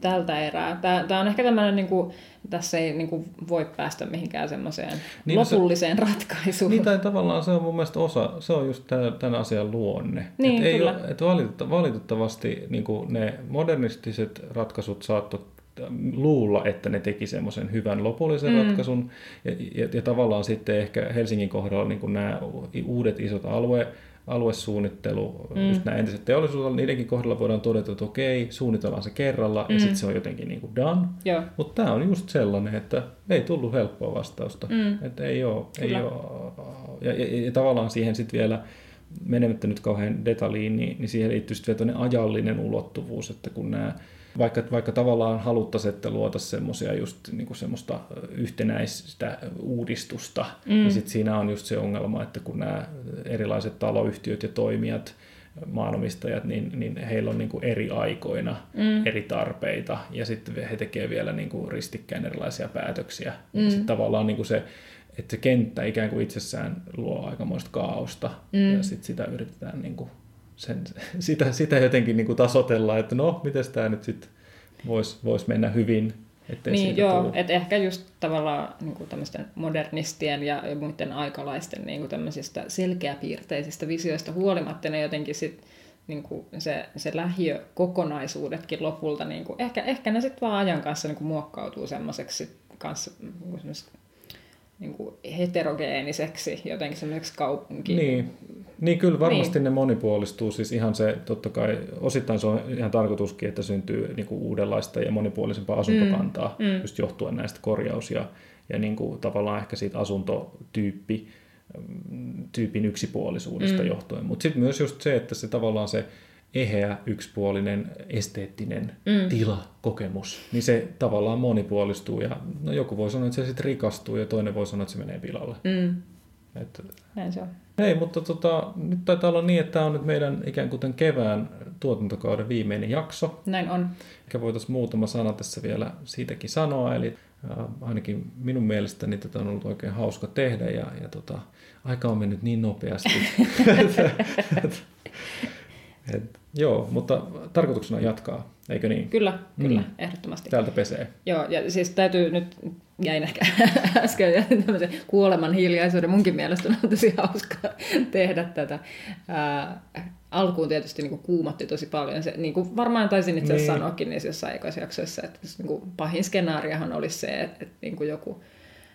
tältä erää. Tää, tää on ehkä tämmöinen, niinku, tässä ei niinku, voi päästä mihinkään semmoiseen niin, lopulliseen se, ratkaisuun. Niin, tai tavallaan se on mun mielestä osa, se on just tämän asian luonne. Niin, et kyllä. Ei ole, et valitetta, valitettavasti niinku, ne modernistiset ratkaisut saattoi luulla, että ne teki semmoisen hyvän lopullisen mm. ratkaisun. Ja, ja, ja tavallaan sitten ehkä Helsingin kohdalla niinku, nämä uudet isot alue aluesuunnittelu, mm. just nämä entiset teollisuudet, niidenkin kohdalla voidaan todeta, että okei, suunnitellaan se kerralla mm. ja sitten se on jotenkin niin kuin done. Mutta tämä on just sellainen, että ei tullut helppoa vastausta. Mm. Että ei ole. Ei ole. Ja, ja, ja tavallaan siihen sitten vielä, menemättä nyt kauhean detaljiin, niin, niin siihen liittyy sitten vielä tuonne ajallinen ulottuvuus, että kun nämä Vaikka, vaikka tavallaan haluttaisiin, että luotaisiin semmoisia just niinku semmoista yhtenäistä uudistusta, mm. niin sitten siinä on just se ongelma, että kun nämä erilaiset taloyhtiöt ja toimijat, maanomistajat, niin, niin heillä on niinku eri aikoina mm. eri tarpeita, ja sitten he tekevät vielä niinku ristikkäin erilaisia päätöksiä. Mm. Sitten tavallaan niinku se, että se kenttä ikään kuin itsessään luo aikamoista kaaosta, mm. ja sitten sitä yritetään niinku Sen, sitä, sitä jotenkin niin kuin tasoitellaan, että no, miten tämä nyt sitten voisi vois mennä hyvin. Niin joo, että ehkä just tavallaan niin tämmöisten modernistien ja muiden aikalaisten niin tämmöisistä selkeäpiirteisistä visioista huolimatta ne jotenkin sitten niin se, se lähiökokonaisuudetkin lopulta, niin kuin, ehkä, ehkä ne sitten vaan ajan kanssa niin kuin muokkautuu semmoiseksi kanssa niin niinku heterogeeniseksi, jotenkin semmoiseksi kaupunkiin. Niin. niin, kyllä varmasti niin. Ne monipuolistuu. Siis ihan se, totta kai, osittain se on ihan tarkoituskin, että syntyy niinku uudenlaista ja monipuolisempaa asuntokantaa, mm. just johtuen näistä korjaus- ja, ja niinku tavallaan ehkä siitä asuntotyyppi, tyypin yksipuolisuudesta mm. johtuen. Mutta sitten myös just se, että se tavallaan se eheä, yksipuolinen, esteettinen mm. tilakokemus, niin se tavallaan monipuolistuu ja no joku voi sanoa, että se sitten rikastuu ja toinen voi sanoa, että se menee pilalle. Mm. Et... Näin se on. Ei, mutta tota, nyt taitaa olla niin, että tämä on nyt meidän ikään kuin kevään tuotantokauden viimeinen jakso. Näin on. Ehkä voitaisiin muutama sana tässä vielä siitäkin sanoa, eli äh, ainakin minun mielestäni tätä on ollut oikein hauska tehdä ja, ja tota, aika on mennyt niin nopeasti. Et, joo, mutta tarkoituksena jatkaa, eikö niin? Kyllä, kyllä, mm. ehdottomasti. Täältä pesee. Joo, ja siis täytyy nyt, jäin ehkä äsken tämmöisen kuoleman hiljaisuuden, munkin mielestä on tosi hauskaa tehdä tätä. Ää, alkuun tietysti niin kuin kuumotti tosi paljon, se, niin kuin varmaan taisin itse asiassa niin. sanoakin niissä jossain aikaisjaksoissa, että niin kuin pahin skenaariohan olisi se, että, että niin kuin joku...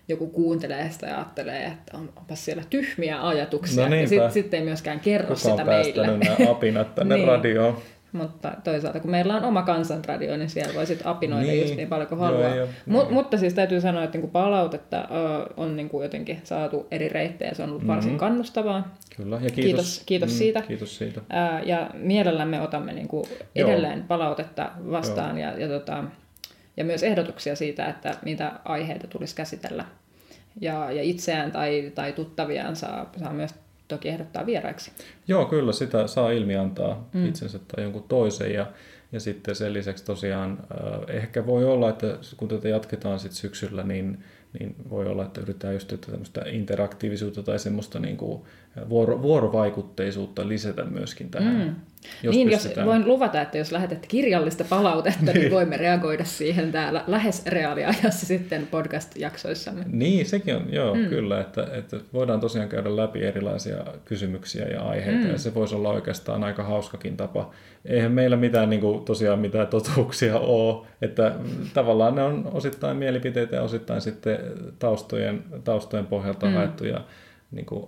joku kuuntelee sitä ja ajattelee, että onpas siellä tyhmiä ajatuksia. No ja sitten sit ei myöskään kerro kukaan sitä meille. Kuka on päästänyt nämä apinat tänne niin. radioon. Mutta toisaalta, kun meillä on oma kansantradio, niin siellä voi sitten apinoida niin, just niin paljon kuin haluaa. Joo, joo, Mut, niin. Mutta siis täytyy sanoa, että niinku palautetta on niinku jotenkin saatu eri reittejä. Se on ollut varsin mm-hmm. kannustavaa. Kyllä, ja kiitos, kiitos, kiitos mm, siitä. Kiitos siitä. Ää, ja mielellämme otamme niinku edelleen joo. palautetta vastaan ja, ja, tota, ja myös ehdotuksia siitä, että mitä aiheita tulisi käsitellä. Ja, ja itseään tai, tai tuttaviaan saa, saa myös toki ehdottaa vieraiksi. Joo, kyllä sitä saa ilmiantaa mm. itsensä tai jonkun toisen. Ja, ja sitten sen lisäksi tosiaan äh, ehkä voi olla, että kun tätä jatketaan sit syksyllä, niin, niin voi olla, että yritetään just tämmöistä interaktiivisuutta tai semmoista niin kuin vuoro, vuorovaikutteisuutta lisätä myöskin tähän. Mm. Jos niin, pystytään... jos voin luvata, että jos lähetätte kirjallista palautetta, niin voimme reagoida siihen täällä lähes reaaliajassa sitten podcast-jaksoissamme. Niin, sekin on, joo, mm. kyllä, että, että voidaan tosiaan käydä läpi erilaisia kysymyksiä ja aiheita, mm. ja se voisi olla oikeastaan aika hauskakin tapa. Eihän meillä mitään niin kuin, tosiaan mitään totuuksia ole, että tavallaan ne on osittain mielipiteitä ja osittain sitten taustojen, taustojen pohjalta mm. haettuja niin kuin,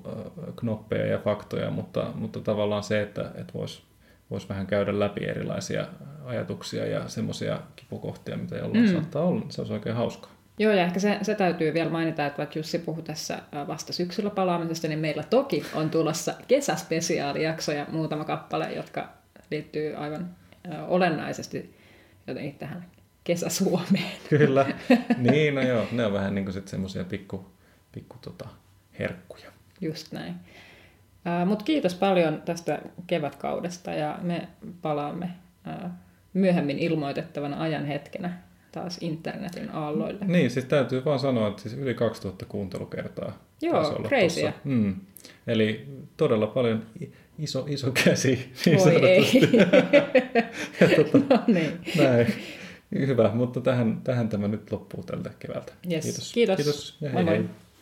knoppeja ja faktoja, mutta, mutta tavallaan se, että, että voisi Voisi vähän käydä läpi erilaisia ajatuksia ja semmoisia kipukohtia, mitä jollain mm. saattaa olla. Se olisi oikein hauskaa. Joo, ja ehkä se, se täytyy vielä mainita, että vaikka Jussi puhui tässä vasta syksyllä palaamisesta, niin meillä toki on tulossa kesäspesiaalijaksoja, muutama kappale, jotka liittyy aivan olennaisesti jotenkin tähän kesäsuomeen. Kyllä, niin no joo, ne on vähän niin kuin sitten semmoisia pikku, pikku tota, herkkuja. Just näin. Mutta kiitos paljon tästä kevätkaudesta ja me palaamme myöhemmin ilmoitettavana ajanhetkenä taas internetin aalloille. Niin, siis täytyy vaan sanoa, että siis yli kaksituhatta kuuntelukertaa. Joo, crazyä. Mm. Eli todella paljon iso, iso käsi. Niin voi ei. tota, no niin. Näin. Hyvä, mutta tähän, tähän tämä nyt loppuu tältä keväältä. Yes. Kiitos. Kiitos. Kiitos ja hei moi moi. Hei.